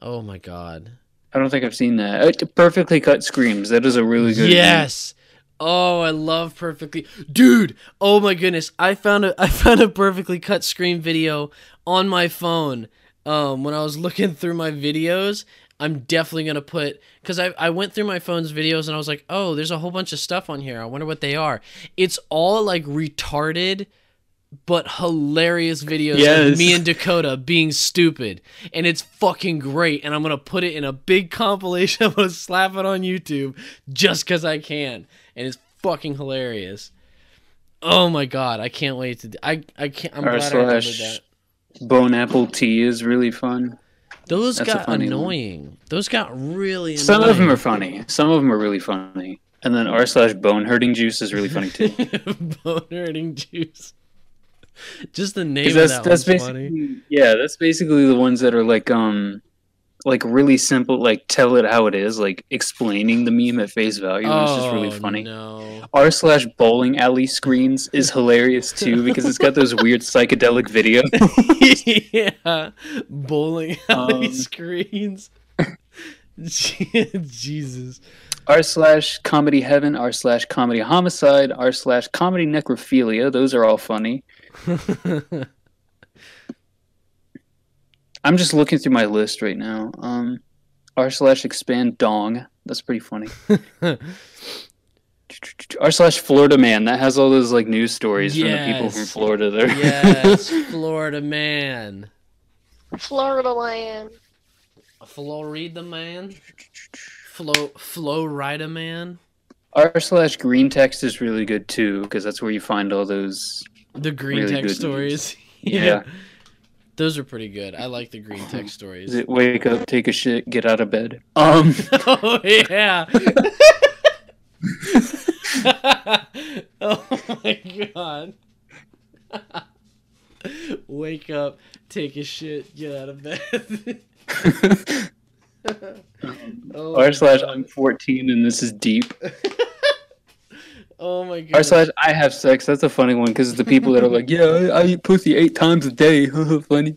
Oh my god! I don't think I've seen that. Perfectly Cut Screams. That is a really good. Yes. Name. Oh, I love perfectly, dude. Oh my goodness! I found a Perfectly Cut Scream video on my phone. When I was looking through my videos, I'm definitely gonna put, because I went through my phone's videos and I was like, oh, there's a whole bunch of stuff on here. I wonder what they are. It's all like retarded but hilarious videos of me and Dakota being stupid, and it's fucking great, and I'm gonna put it in a big compilation. I'm gonna slap it on YouTube just because I can, and it's fucking hilarious. Oh my god, I can't wait to I can't I'm glad I remembered that. Bone Apple Tea is really fun. Those got annoying one. Those got really annoying. Some of them are funny, some of them are really funny, and then r/bone hurting juice is really funny too. Bone hurting juice. Just the name of that's funny. Yeah, that's basically the ones that are like really simple, like tell it how it is, like explaining the meme at face value. Oh, it's just really funny. No. r/bowling alley screens is hilarious too, because it's got those weird psychedelic videos. Yeah, bowling alley screens. Jesus. r/comedy heaven, r/comedy homicide, r/comedy necrophilia. Those are all funny. I'm just looking through my list right now. r/expand dong. That's pretty funny. r/Florida man. That has all those like news stories from the people from Florida there. Yes, Florida man. Florida land. Florida man. Flow rider man. r/green text is really good too, because that's where you find all those green really text stories. Yeah, those are pretty good. I like the green text stories. Is it wake up, take a shit, get out of bed? Oh yeah. Oh my god. Wake up, take a shit, get out of bed. Oh, r/I'm 14 and this is deep. Oh my god. r/I have sex. That's a funny one, because it's the people that are like, yeah, I eat pussy 8 times a day. Funny.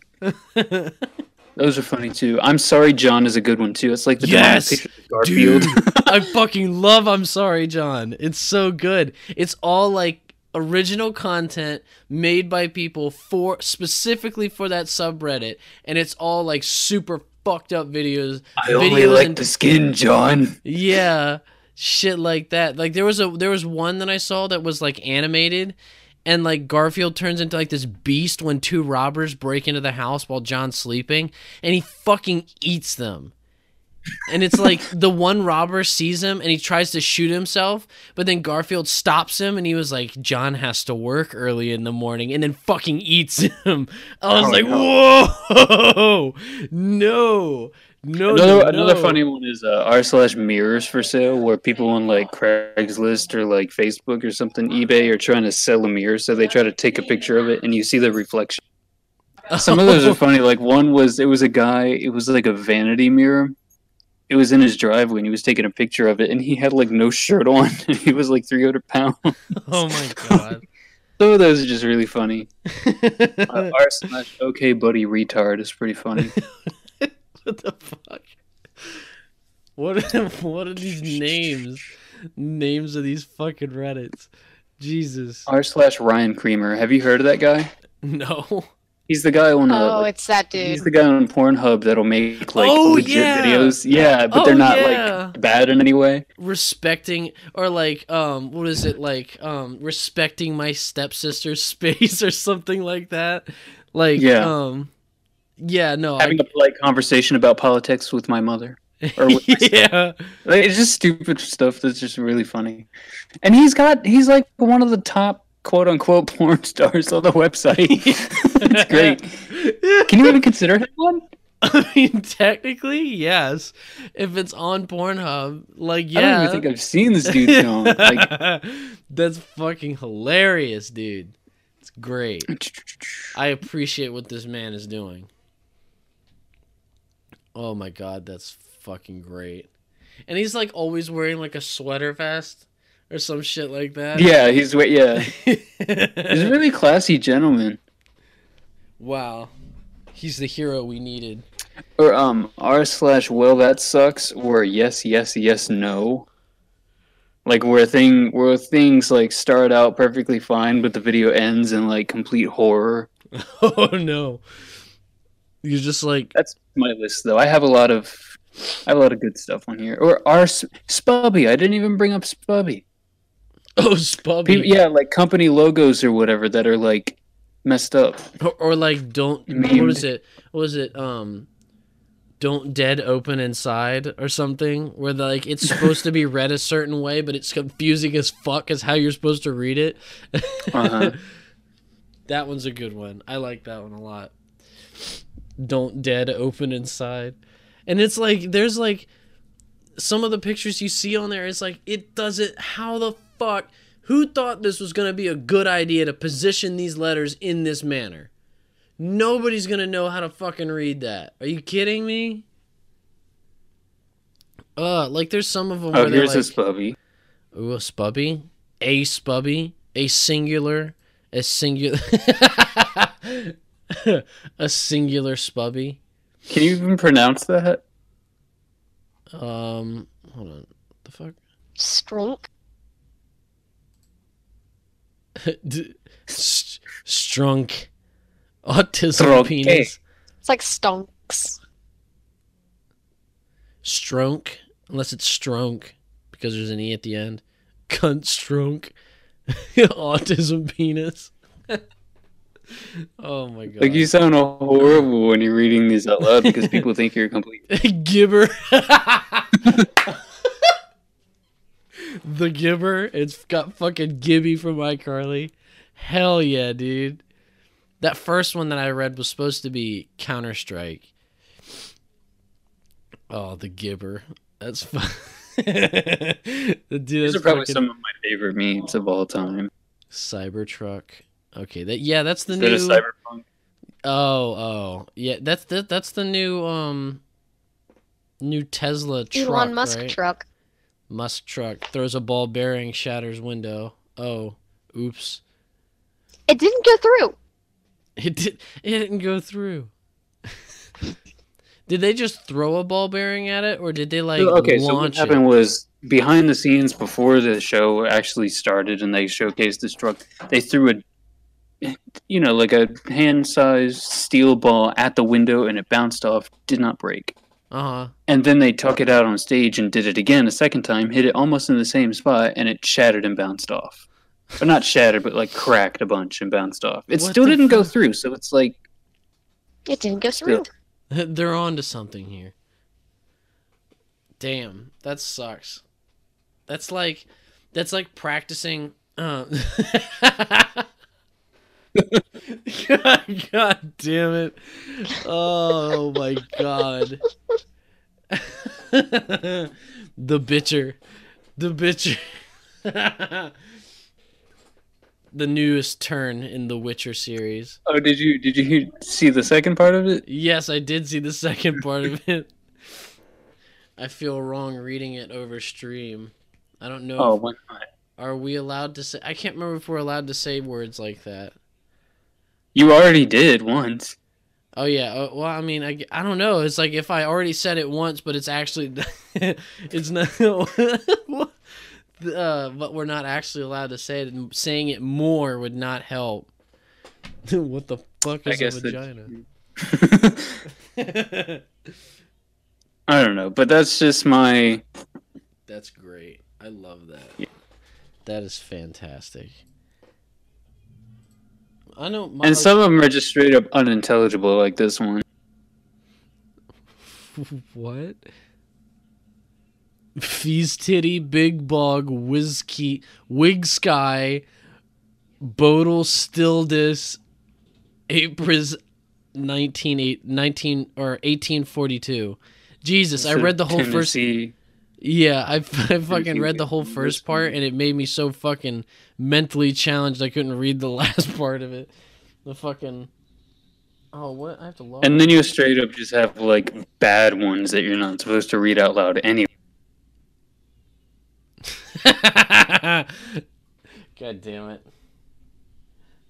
Those are funny too. I'm Sorry John is a good one too. It's like the picture of Garfield. I fucking love I'm Sorry John. It's so good. It's all like original content made by people for specifically for that subreddit, and it's all like super fucked up videos. I only like the skin, John. Yeah, shit like that. Like there was one that I saw that was like animated, and like Garfield turns into like this beast when 2 robbers break into the house while John's sleeping, and he fucking eats them. And it's like the one robber sees him and he tries to shoot himself, but then Garfield stops him and he was like, John has to work early in the morning, and then fucking eats him. I was whoa, no. Another funny one is r/mirrors for sale, where people on like Craigslist or like Facebook or something, eBay, are trying to sell a mirror. So they try to take a picture of it and you see the reflection. Some of those are funny. Like one was, it was a guy, it was like a vanity mirror. It was in his driveway and he was taking a picture of it and he had like no shirt on and he was like 300 pounds. Oh my God. Some of those are just really funny. r/okay buddy retard is pretty funny. What the fuck? What are these names? Names of these fucking Reddits. Jesus. r/Ryan Creamer. Have you heard of that guy? No. He's the guy on it's that dude. He's the guy on Pornhub that'll make like legit videos. Yeah, but they're not like bad in any way. Respecting or like what is it like respecting my stepsister's space or something like that. Like yeah, no. Having a polite conversation about politics with my mother. Or with like, it's just stupid stuff that's just really funny. And he's like one of the top quote unquote porn stars on the website. It's great. Can you even consider him one? I mean, technically, yes. If it's on Pornhub, like I don't even think I've seen this dude film. Like, that's fucking hilarious, dude. It's great. I appreciate what this man is doing. Oh my God, that's fucking great. And he's like always wearing like a sweater vest. Or some shit like that. Yeah, he's a really classy gentleman. Wow, he's the hero we needed. Or r/well that sucks, or yes no. Like where things like start out perfectly fine, but the video ends in like complete horror. Oh no! You're just like, that's my list though. I have a lot of good stuff on here. Or r/Spubby. I didn't even bring up Spubby. Oh, Spubby. People, yeah, like company logos or whatever that are like messed up. Or like don't memed. What was it? Don't dead open inside or something, where like it's supposed to be read a certain way, but it's confusing as fuck as how you're supposed to read it. Uh-huh. That one's a good one. I like that one a lot. Don't dead open inside. And it's like there's like some of the pictures you see on there, it's like it doesn't, how the fuck, who thought this was going to be a good idea to position these letters in this manner? Nobody's going to know how to fucking read that. Are you kidding me? Like there's some of them where they're like, here's a Spubby. Ooh, a Spubby. A Spubby. A singular. A singular. A singular Spubby. Can you even pronounce that? Hold on. What the fuck? Strunk. Strunk. Autism Strunk. Penis. It's like stonks. Strunk. Unless it's strunk, because there's an E at the end. Cunt strunk. Autism penis. Oh my God! Like you sound horrible when you're reading these out loud because people think you're a complete gibber. The gibber. It's got fucking Gibby from iCarly. Hell yeah, dude! That first one that I read was supposed to be Counter-Strike. Oh, the gibber. That's fun. These are probably some of my favorite memes of all time. Cybertruck. Okay, that's the new. Instead of Cyberpunk. Oh, yeah, that's the new new Tesla truck. Elon Musk truck. Musk truck throws a ball bearing, shatters window. Oh, oops. It didn't go through. It didn't go through. Did they just throw a ball bearing at it, or did they like launch it? So what happened was, behind the scenes before the show actually started, and they showcased this truck, they threw like a hand-sized steel ball at the window, and it bounced off, did not break. Uh-huh. And then they took it out on stage and did it again a second time, hit it almost in the same spot, and it shattered and bounced off. Or not shattered, but like cracked a bunch and bounced off. It still didn't go through, so it's like... It didn't go through. They're on to something here. Damn, that sucks. That's like practicing. God damn it. Oh my God. The bitcher. The newest turn in the Witcher series. Oh, did you see the second part of it? Yes, I did see the second part of it. I feel wrong reading it over stream. I don't know. Oh, why not? Are we allowed to say? I can't remember if we're allowed to say words like that. You already did once. Oh yeah. Well, I mean, I don't know. It's like if I already said it once, but it's actually it's not. But we're not actually allowed to say it. And saying it more would not help. What the fuck is a vagina? I don't know, but that's just my. That's great. I love that. Yeah. That is fantastic. I know. And some of them are just straight up unintelligible, like this one. What? Fees Titty, Big Bog, Whiskey, Wig Sky, Bodil Stildis, Apris 1842. Jesus, I read the whole Tennessee. Yeah, I fucking read the whole first part, and it made me so fucking mentally challenged I couldn't read the last part of it. The fucking... Oh, what? I have to log in. And then you straight up just have, like, bad ones that you're not supposed to read out loud anyway. God damn it.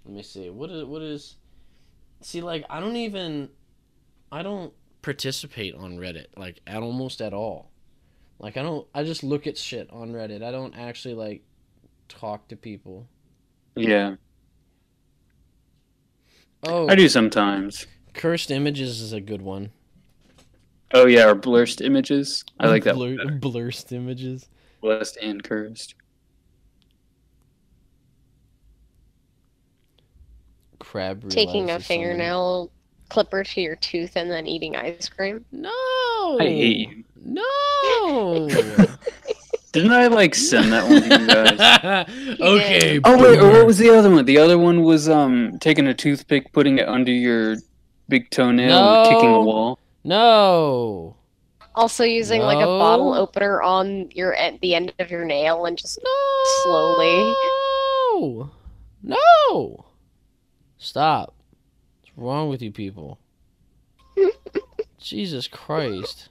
Let me see. What is... See, like, I don't participate on Reddit, like, at almost at all. Like, I just look at shit on Reddit. I don't actually, like, talk to people. Yeah. Oh. I do sometimes. Cursed images is a good one. Oh, yeah, or blurst images. I like that one better. Blurst images. Blessed and cursed. Crab. Taking a fingernail clipper to your tooth and then eating ice cream. No. I hate you. No! Didn't I, like, send that one to you guys? Okay. Oh, wait, or what was the other one? The other one was taking a toothpick, putting it under your big toenail, and kicking a wall. No! Also using, like, a bottle opener on the end of your nail and just slowly. No! No! Stop. What's wrong with you people? Jesus Christ.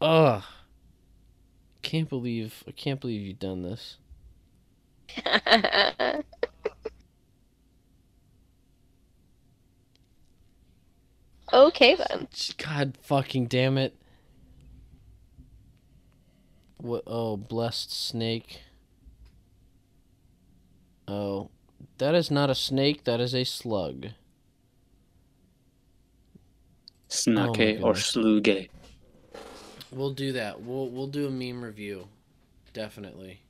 Ugh. I can't believe you've done this. Okay then. God fucking damn it. What? Oh, blessed snake. Oh, that is not a snake, that is a slug. Snake or slugay. We'll do that. We'll do a meme review. Definitely.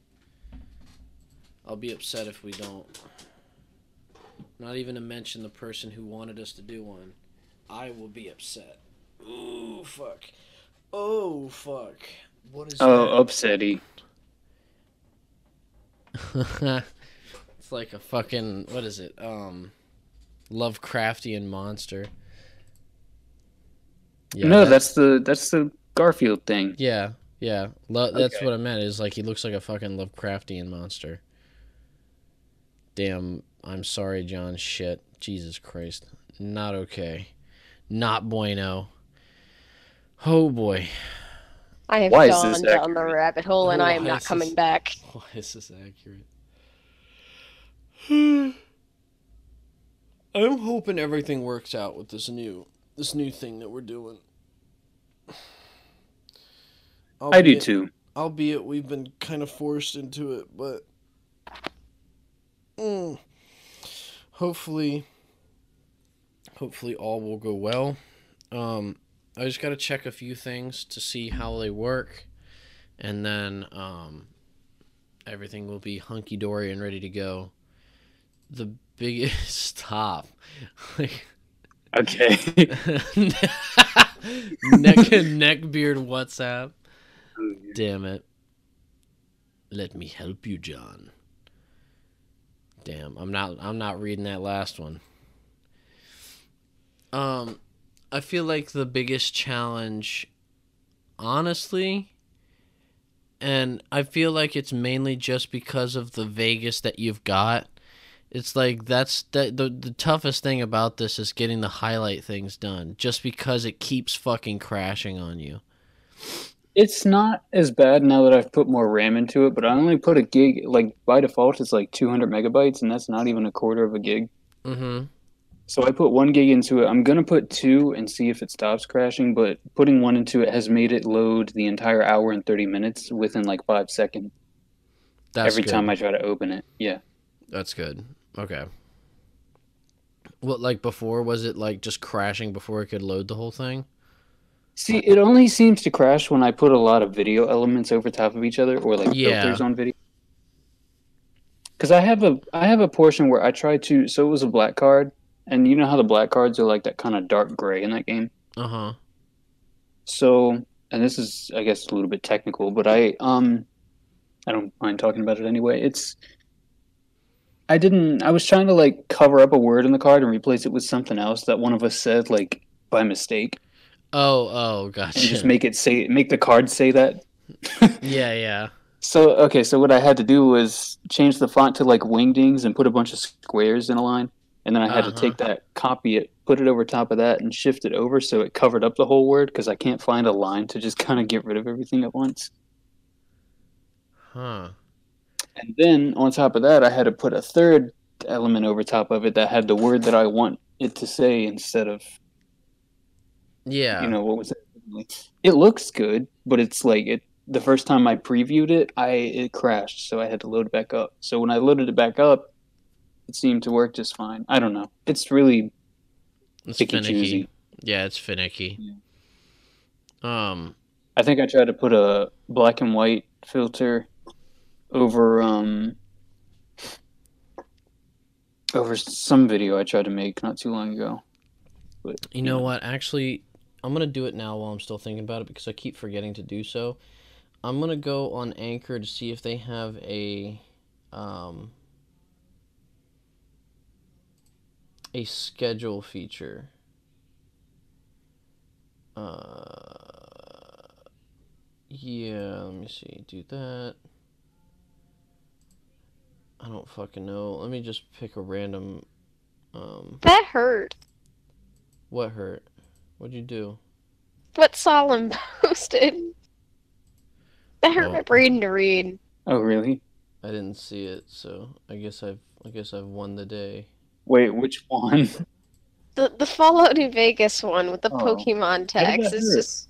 I'll be upset if we don't. Not even to mention the person who wanted us to do one. I will be upset. Ooh, fuck. Oh, fuck. What is upsetty. It's like a fucking, what is it? Lovecraftian monster. Yeah, no, that's the Garfield thing. Yeah. That's okay. What I meant is, like, he looks like a fucking Lovecraftian monster. Damn, I'm sorry, John. Shit. Jesus Christ. Not okay. Not bueno. Oh, boy. I have gone down the rabbit hole, and I am not coming back. Why is this accurate? I'm hoping everything works out with this new thing that we're doing. I do too. Albeit we've been kind of forced into it, but hopefully all will go well. I just got to check a few things to see how they work, and then everything will be hunky dory and ready to go. The biggest top. Okay. Neckbeard WhatsApp. Oh, yeah. Damn it. Let me help you, John. Damn, I'm not reading that last one. I feel like the biggest challenge, honestly, and I feel like it's mainly just because of the vagueness that you've got. It's like the toughest thing about this is getting the highlight things done, just because it keeps fucking crashing on you. It's not as bad now that I've put more RAM into it, but I only put a gig. Like, by default, it's like 200 megabytes, and that's not even a quarter of a gig. Mm-hmm. So I put 1 gig into it. I'm going to put 2 and see if it stops crashing, but putting 1 into it has made it load the entire hour and 30 minutes within, like, 5 seconds. That's every good. Time I try to open it. Yeah. That's good. Okay. What, like, before, was it, like, just crashing before it could load the whole thing? See, it only seems to crash when I put a lot of video elements over top of each other, or like filters on video. Because I have a portion where I try to. So it was a black card, and you know how the black cards are like that kind of dark gray in that game. Uh huh. So, and this is, I guess, a little bit technical, but I don't mind talking about it anyway. It's. I didn't. I was trying to like cover up a word in the card and replace it with something else that one of us said like by mistake. Oh, gotcha. And just make the card say that. Yeah. So what I had to do was change the font to like Wingdings and put a bunch of squares in a line, and then I had to take that, copy it, put it over top of that, and shift it over so it covered up the whole word because I can't find a line to just kind of get rid of everything at once. Huh. And then on top of that, I had to put a third element over top of it that had the word that I want it to say instead of. Yeah. You know, what was it? It looks good, but it's like the first time I previewed it, it crashed, so I had to load it back up. So when I loaded it back up, it seemed to work just fine. I don't know. It's really finicky. Choosy. Yeah, it's finicky. Yeah. I think I tried to put a black and white filter over some video I tried to make not too long ago. But, you know what? Actually, I'm going to do it now while I'm still thinking about it because I keep forgetting to do so. I'm going to go on Anchor to see if they have a schedule feature. Yeah, let me see. Do that. I don't fucking know. Let me just pick a random... That hurt. What hurt? What'd you do? What Solomon posted. That hurt my brain to read. Oh really? I didn't see it, so I guess I've won the day. Wait, which one? The Fallout New Vegas one with the Pokemon text. It's just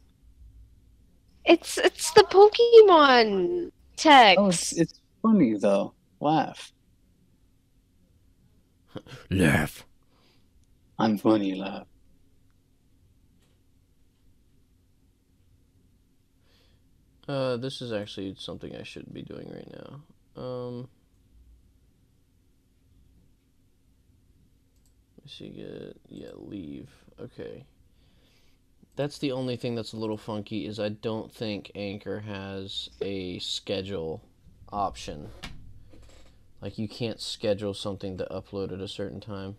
it's the Pokemon text. Oh, it's funny though. Laugh. Laugh. I'm funny, laugh. This is actually something I should be doing right now. Let's see, leave. Okay. That's the only thing that's a little funky is I don't think Anchor has a schedule option. Like, you can't schedule something to upload at a certain time.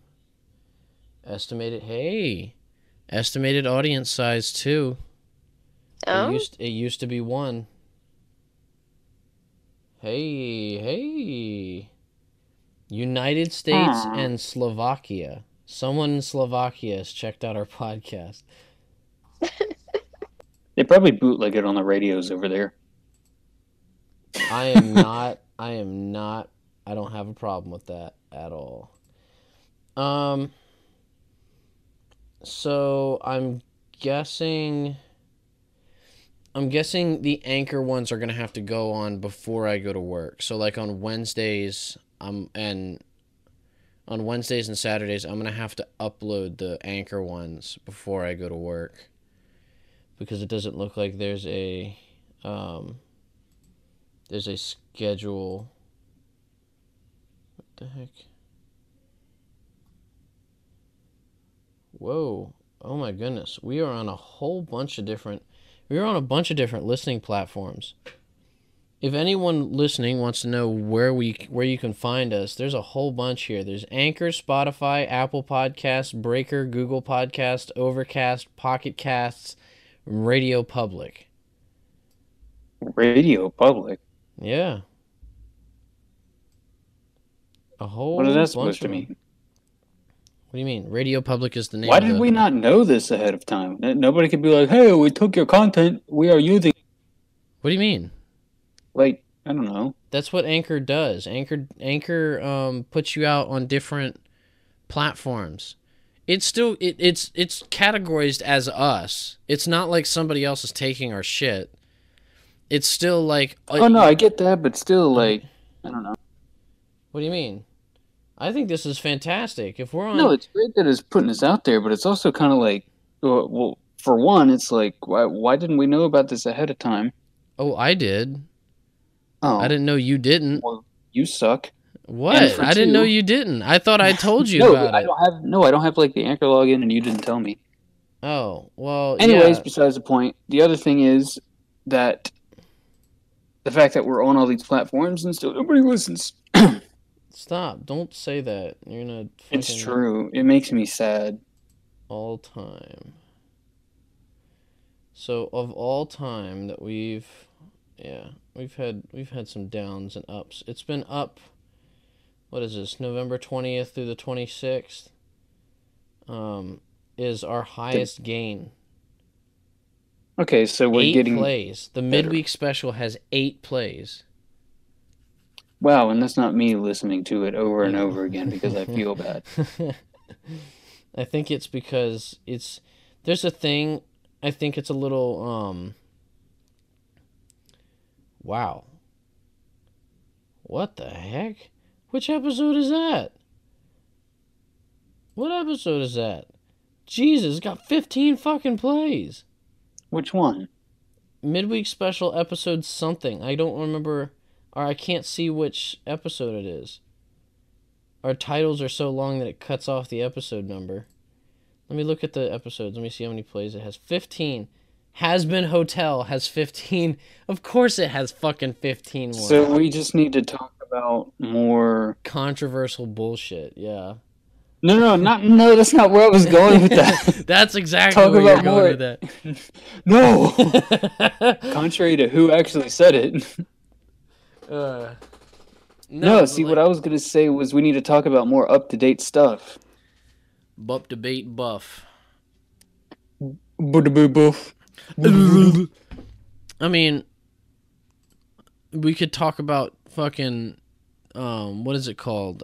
Estimated audience size 2. Oh? It used to be 1. Hey. United States and Slovakia. Someone in Slovakia has checked out our podcast. They probably bootleg it on the radios over there. I am not. I don't have a problem with that at all. So I'm guessing the Anchor ones are gonna have to go on before I go to work. So like on Wednesdays, and Saturdays I'm gonna have to upload the Anchor ones before I go to work because it doesn't look like there's a schedule. What the heck? Whoa, Oh my goodness. We are on a whole bunch of different... We are on a bunch of different listening platforms. If anyone listening wants to know where you can find us, there's a whole bunch here. There's Anchor, Spotify, Apple Podcasts, Breaker, Google Podcasts, Overcast, Pocket Casts, Radio Public. Radio Public? Yeah. A whole bunch of them. What is that supposed to mean? What do you mean? Radio Public is the name. Why did we not know this ahead of time? Nobody could be like, hey, we took your content. We are using... What do you mean? Like, I don't know. That's what Anchor does. Anchor puts you out on different platforms. It's still... It's categorized as us. It's not like somebody else is taking our shit. It's still like... Oh, no, I get that, but still, like... I don't know. What do you mean? I think this is fantastic. If we're on... No, it's great that it's putting us out there, but it's also kind of like, well, for one, it's like, why didn't we know about this ahead of time? Oh, I did. Oh. I didn't know you didn't. Well, you suck. What? I didn't know you didn't. I thought I told you about it. I don't have like the Anchor login, and you didn't tell me. Oh, well, anyways, yeah. Besides the point, the other thing is that the fact that we're on all these platforms and still nobody listens... Stop. Don't say that. You're not... It's true. It makes me sad. All time. So of all time that we've had some downs and ups. It's been up, what is this, November 20th through the 26th is our highest gain. Okay, so we're getting 8 plays. The midweek special has 8 plays. Wow, and that's not me listening to it over and over again because I feel bad. I think it's because there's a thing, I think it's a little, wow. What the heck? Which episode is that? What episode is that? Jesus, it's got 15 fucking plays. Which one? Midweek special episode something. I don't remember... Or I can't see which episode it is. Our titles are so long that it cuts off the episode number. Let me look at the episodes. Let me see how many plays it has. 15. Hazbin Hotel has 15. Of course it has fucking 15 more. So we just need to talk about more... controversial bullshit, yeah. No, that's not where I was going with that. That's exactly where you're going with that. No! Contrary to who actually said it... No, see, like, what I was going to say was we need to talk about more up-to-date stuff. Up-to-date buff. I mean, we could talk about fucking, what is it called?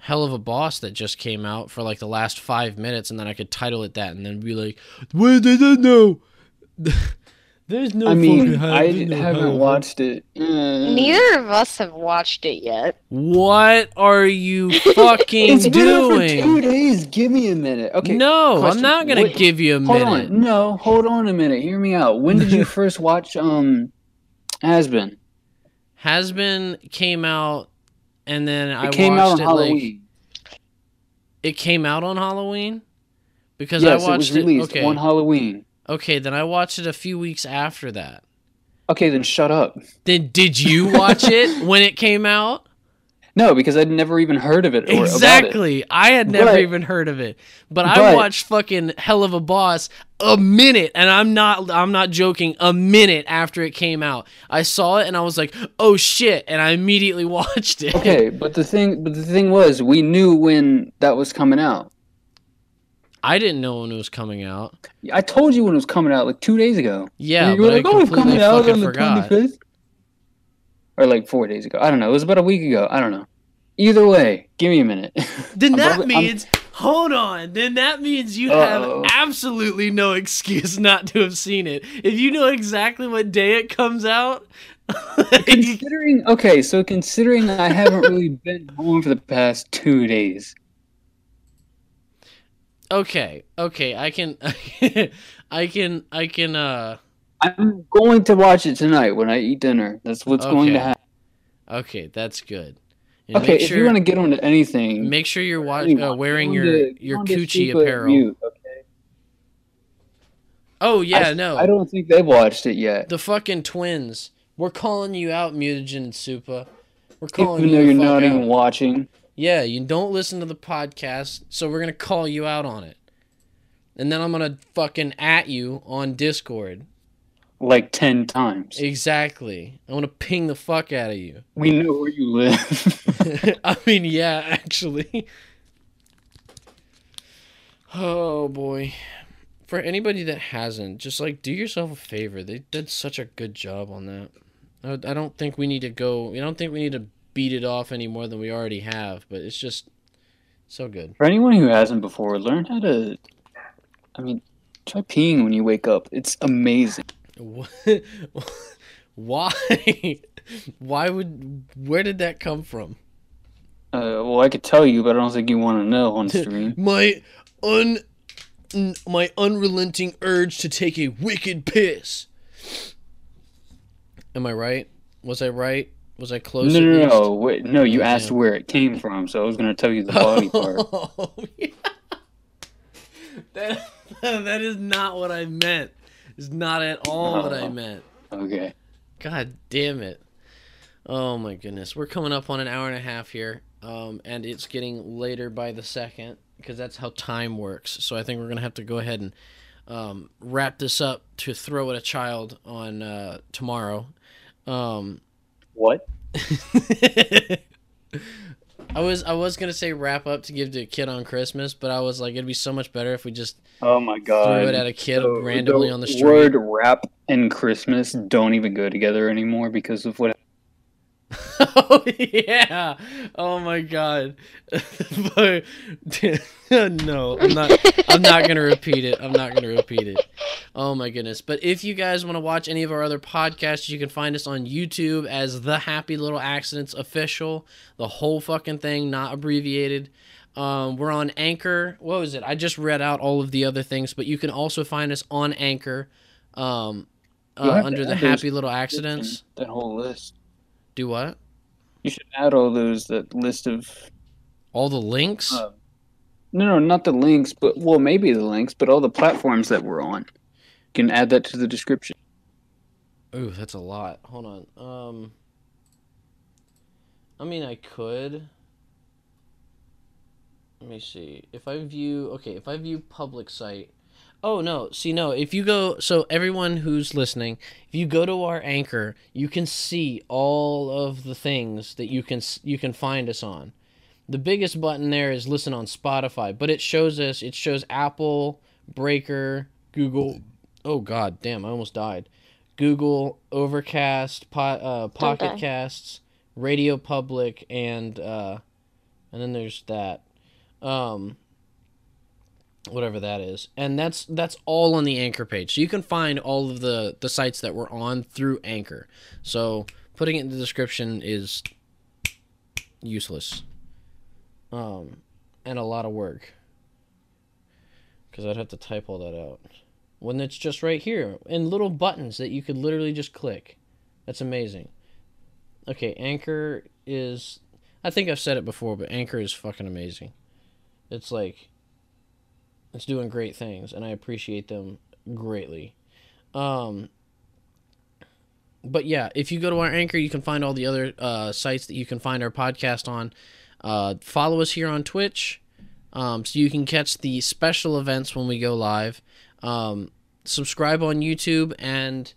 Helluva Boss that just came out for like the last 5 minutes, and then I could title it that and then be like, what did I know? There's no. I mean, I haven't watched it. Neither of us have watched it yet. What are you fucking it's doing? It's been for 2 days. Give me a minute. Okay. No, question. I'm not gonna give you a minute. Hold on. No, hold on a minute. Hear me out. When did you first watch Hazbin? Hazbin came out, and then I watched it on Halloween. Like, it came out on Halloween because yes, I watched it. It was released on Halloween. Okay, then I watched it a few weeks after that. Okay, then shut up. Then did you watch it when it came out? No, because I'd never even heard of it or exactly. About it. I had never even heard of it. But I watched fucking Helluva Boss a minute, and I'm not joking, a minute after it came out. I saw it and I was like, "Oh shit," and I immediately watched it. Okay, but the thing was, we knew when that was coming out. I didn't know when it was coming out. I told you when it was coming out, like 2 days ago. Yeah, you were like, "Oh, it's coming out on the 25th," or like 4 days ago. I don't know. It was about a week ago. I don't know. Either way, give me a minute. Then that means, hold on. Then that means you have absolutely no excuse not to have seen it if you know exactly what day it comes out. Considering I haven't really been home for the past 2 days. Okay, I can I'm going to watch it tonight when I eat dinner. That's what's going to happen. Okay, that's good. Okay, if you want to get onto anything, make sure you're wearing your coochie apparel. Mute, okay? Oh yeah, no. I don't think they've watched it yet. The fucking twins. We're calling you out, Mutagen and Supa. We're calling you out. Even though you're not even watching. Yeah, you don't listen to the podcast, so we're gonna call you out on it. And then I'm gonna fucking at you on Discord. Like 10 times. Exactly. I want to ping the fuck out of you. We know where you live. I mean, yeah, actually. Oh, boy. For anybody that hasn't, just, like, do yourself a favor. They did such a good job on that. I don't think we need to go... I don't think we need to beat it off any more than we already have, but it's just so good. For anyone who hasn't before, learn how to... I mean, try peeing when you wake up. It's amazing. What? Why? Why would? Where did that come from? Well, I could tell you, but I don't think you want to know on stream. My unrelenting urge to take a wicked piss. Am I right? Was I right? Was I close? No. Wait, no, you asked where it came from, so I was gonna tell you the body part. Yeah. That is not what I meant. It's not at all what I meant. Okay. God damn it. Oh, my goodness. We're coming up on an hour and a half here, and it's getting later by the second because that's how time works. So I think we're going to have to go ahead and wrap this up to throw at a child on tomorrow. What? I was gonna say wrap up to give to a kid on Christmas, but I was like, it'd be so much better if we just threw it at a kid randomly on the street. Word rap and Christmas don't even go together anymore because of what. Oh yeah! Oh my God! But, no, I'm not gonna repeat it. I'm not gonna repeat it. Oh my goodness! But if you guys want to watch any of our other podcasts, you can find us on YouTube as The Happy Little Accidents Official. The whole fucking thing, not abbreviated. We're on Anchor. What was it? I just read out all of the other things, but you can also find us on Anchor under The Happy Little Accidents. That whole list. Do what? You should add all those, that list of... All the links? No, not the links, but... Well, maybe the links, but all the platforms that we're on. You can add that to the description. Ooh, that's a lot. Hold on. I mean, I could. Let me see. If I view... Okay, if I view public site... Oh, no. See, no, if you go... So, everyone who's listening, if you go to our Anchor, you can see all of the things that you can find us on. The biggest button there is listen on Spotify, but it shows Apple, Breaker, Google... Oh, God, damn, I almost died. Google, Overcast, Pocket Casts, Radio Public, and then there's that. Whatever that is, and that's all on the Anchor page, so you can find all of the sites that we're on through Anchor. So putting it in the description is useless and a lot of work, because I'd have to type all that out when it's just right here in little buttons that you could literally just click. That's amazing. Okay, Anchor is, I think I've said it before, but Anchor is fucking amazing. It's like, it's doing great things, and I appreciate them greatly. But yeah, if you go to our Anchor, you can find all the other sites that you can find our podcast on. Follow us here on Twitch, so you can catch the special events when we go live. Subscribe on YouTube and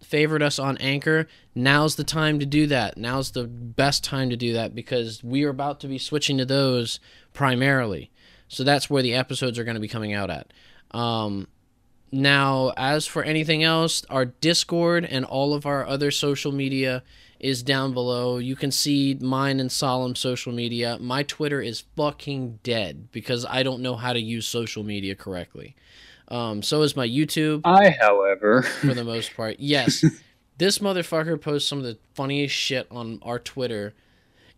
favorite us on Anchor. Now's the time to do that. Now's the best time to do that, because we are about to be switching to those primarily. So that's where the episodes are going to be coming out at. Now, as for anything else, our Discord and all of our other social media is down below. You can see mine and Solemn's social media. My Twitter is fucking dead because I don't know how to use social media correctly. So is my YouTube. However... For the most part. Yes. This motherfucker posts some of the funniest shit on our Twitter.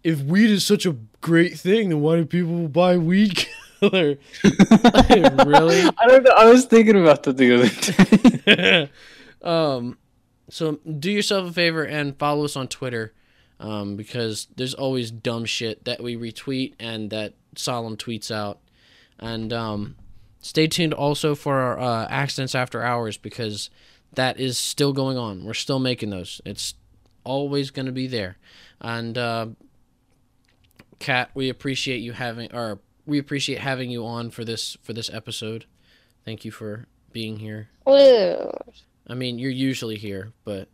If weed is such a great thing, then why do people buy weed? Really? I don't know. I was thinking about that the other day. So do yourself a favor and follow us on Twitter. because there's always dumb shit that we retweet and that Solomon tweets out. And stay tuned also for our Accidents After Hours, because that is still going on. We're still making those. It's always going to be there. And Kat, we appreciate you having, or we appreciate having you on for this episode. Thank you for being here. Ooh. I mean, you're usually here, but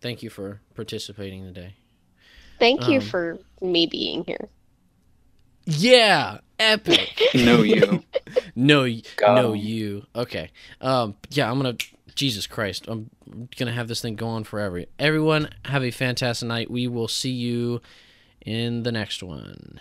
thank you for participating today. Thank you for me being here. Yeah, epic. No you. No you. Okay. Yeah, I'm going to... Jesus Christ, I'm going to have this thing go on forever. Everyone, have a fantastic night. We will see you in the next one.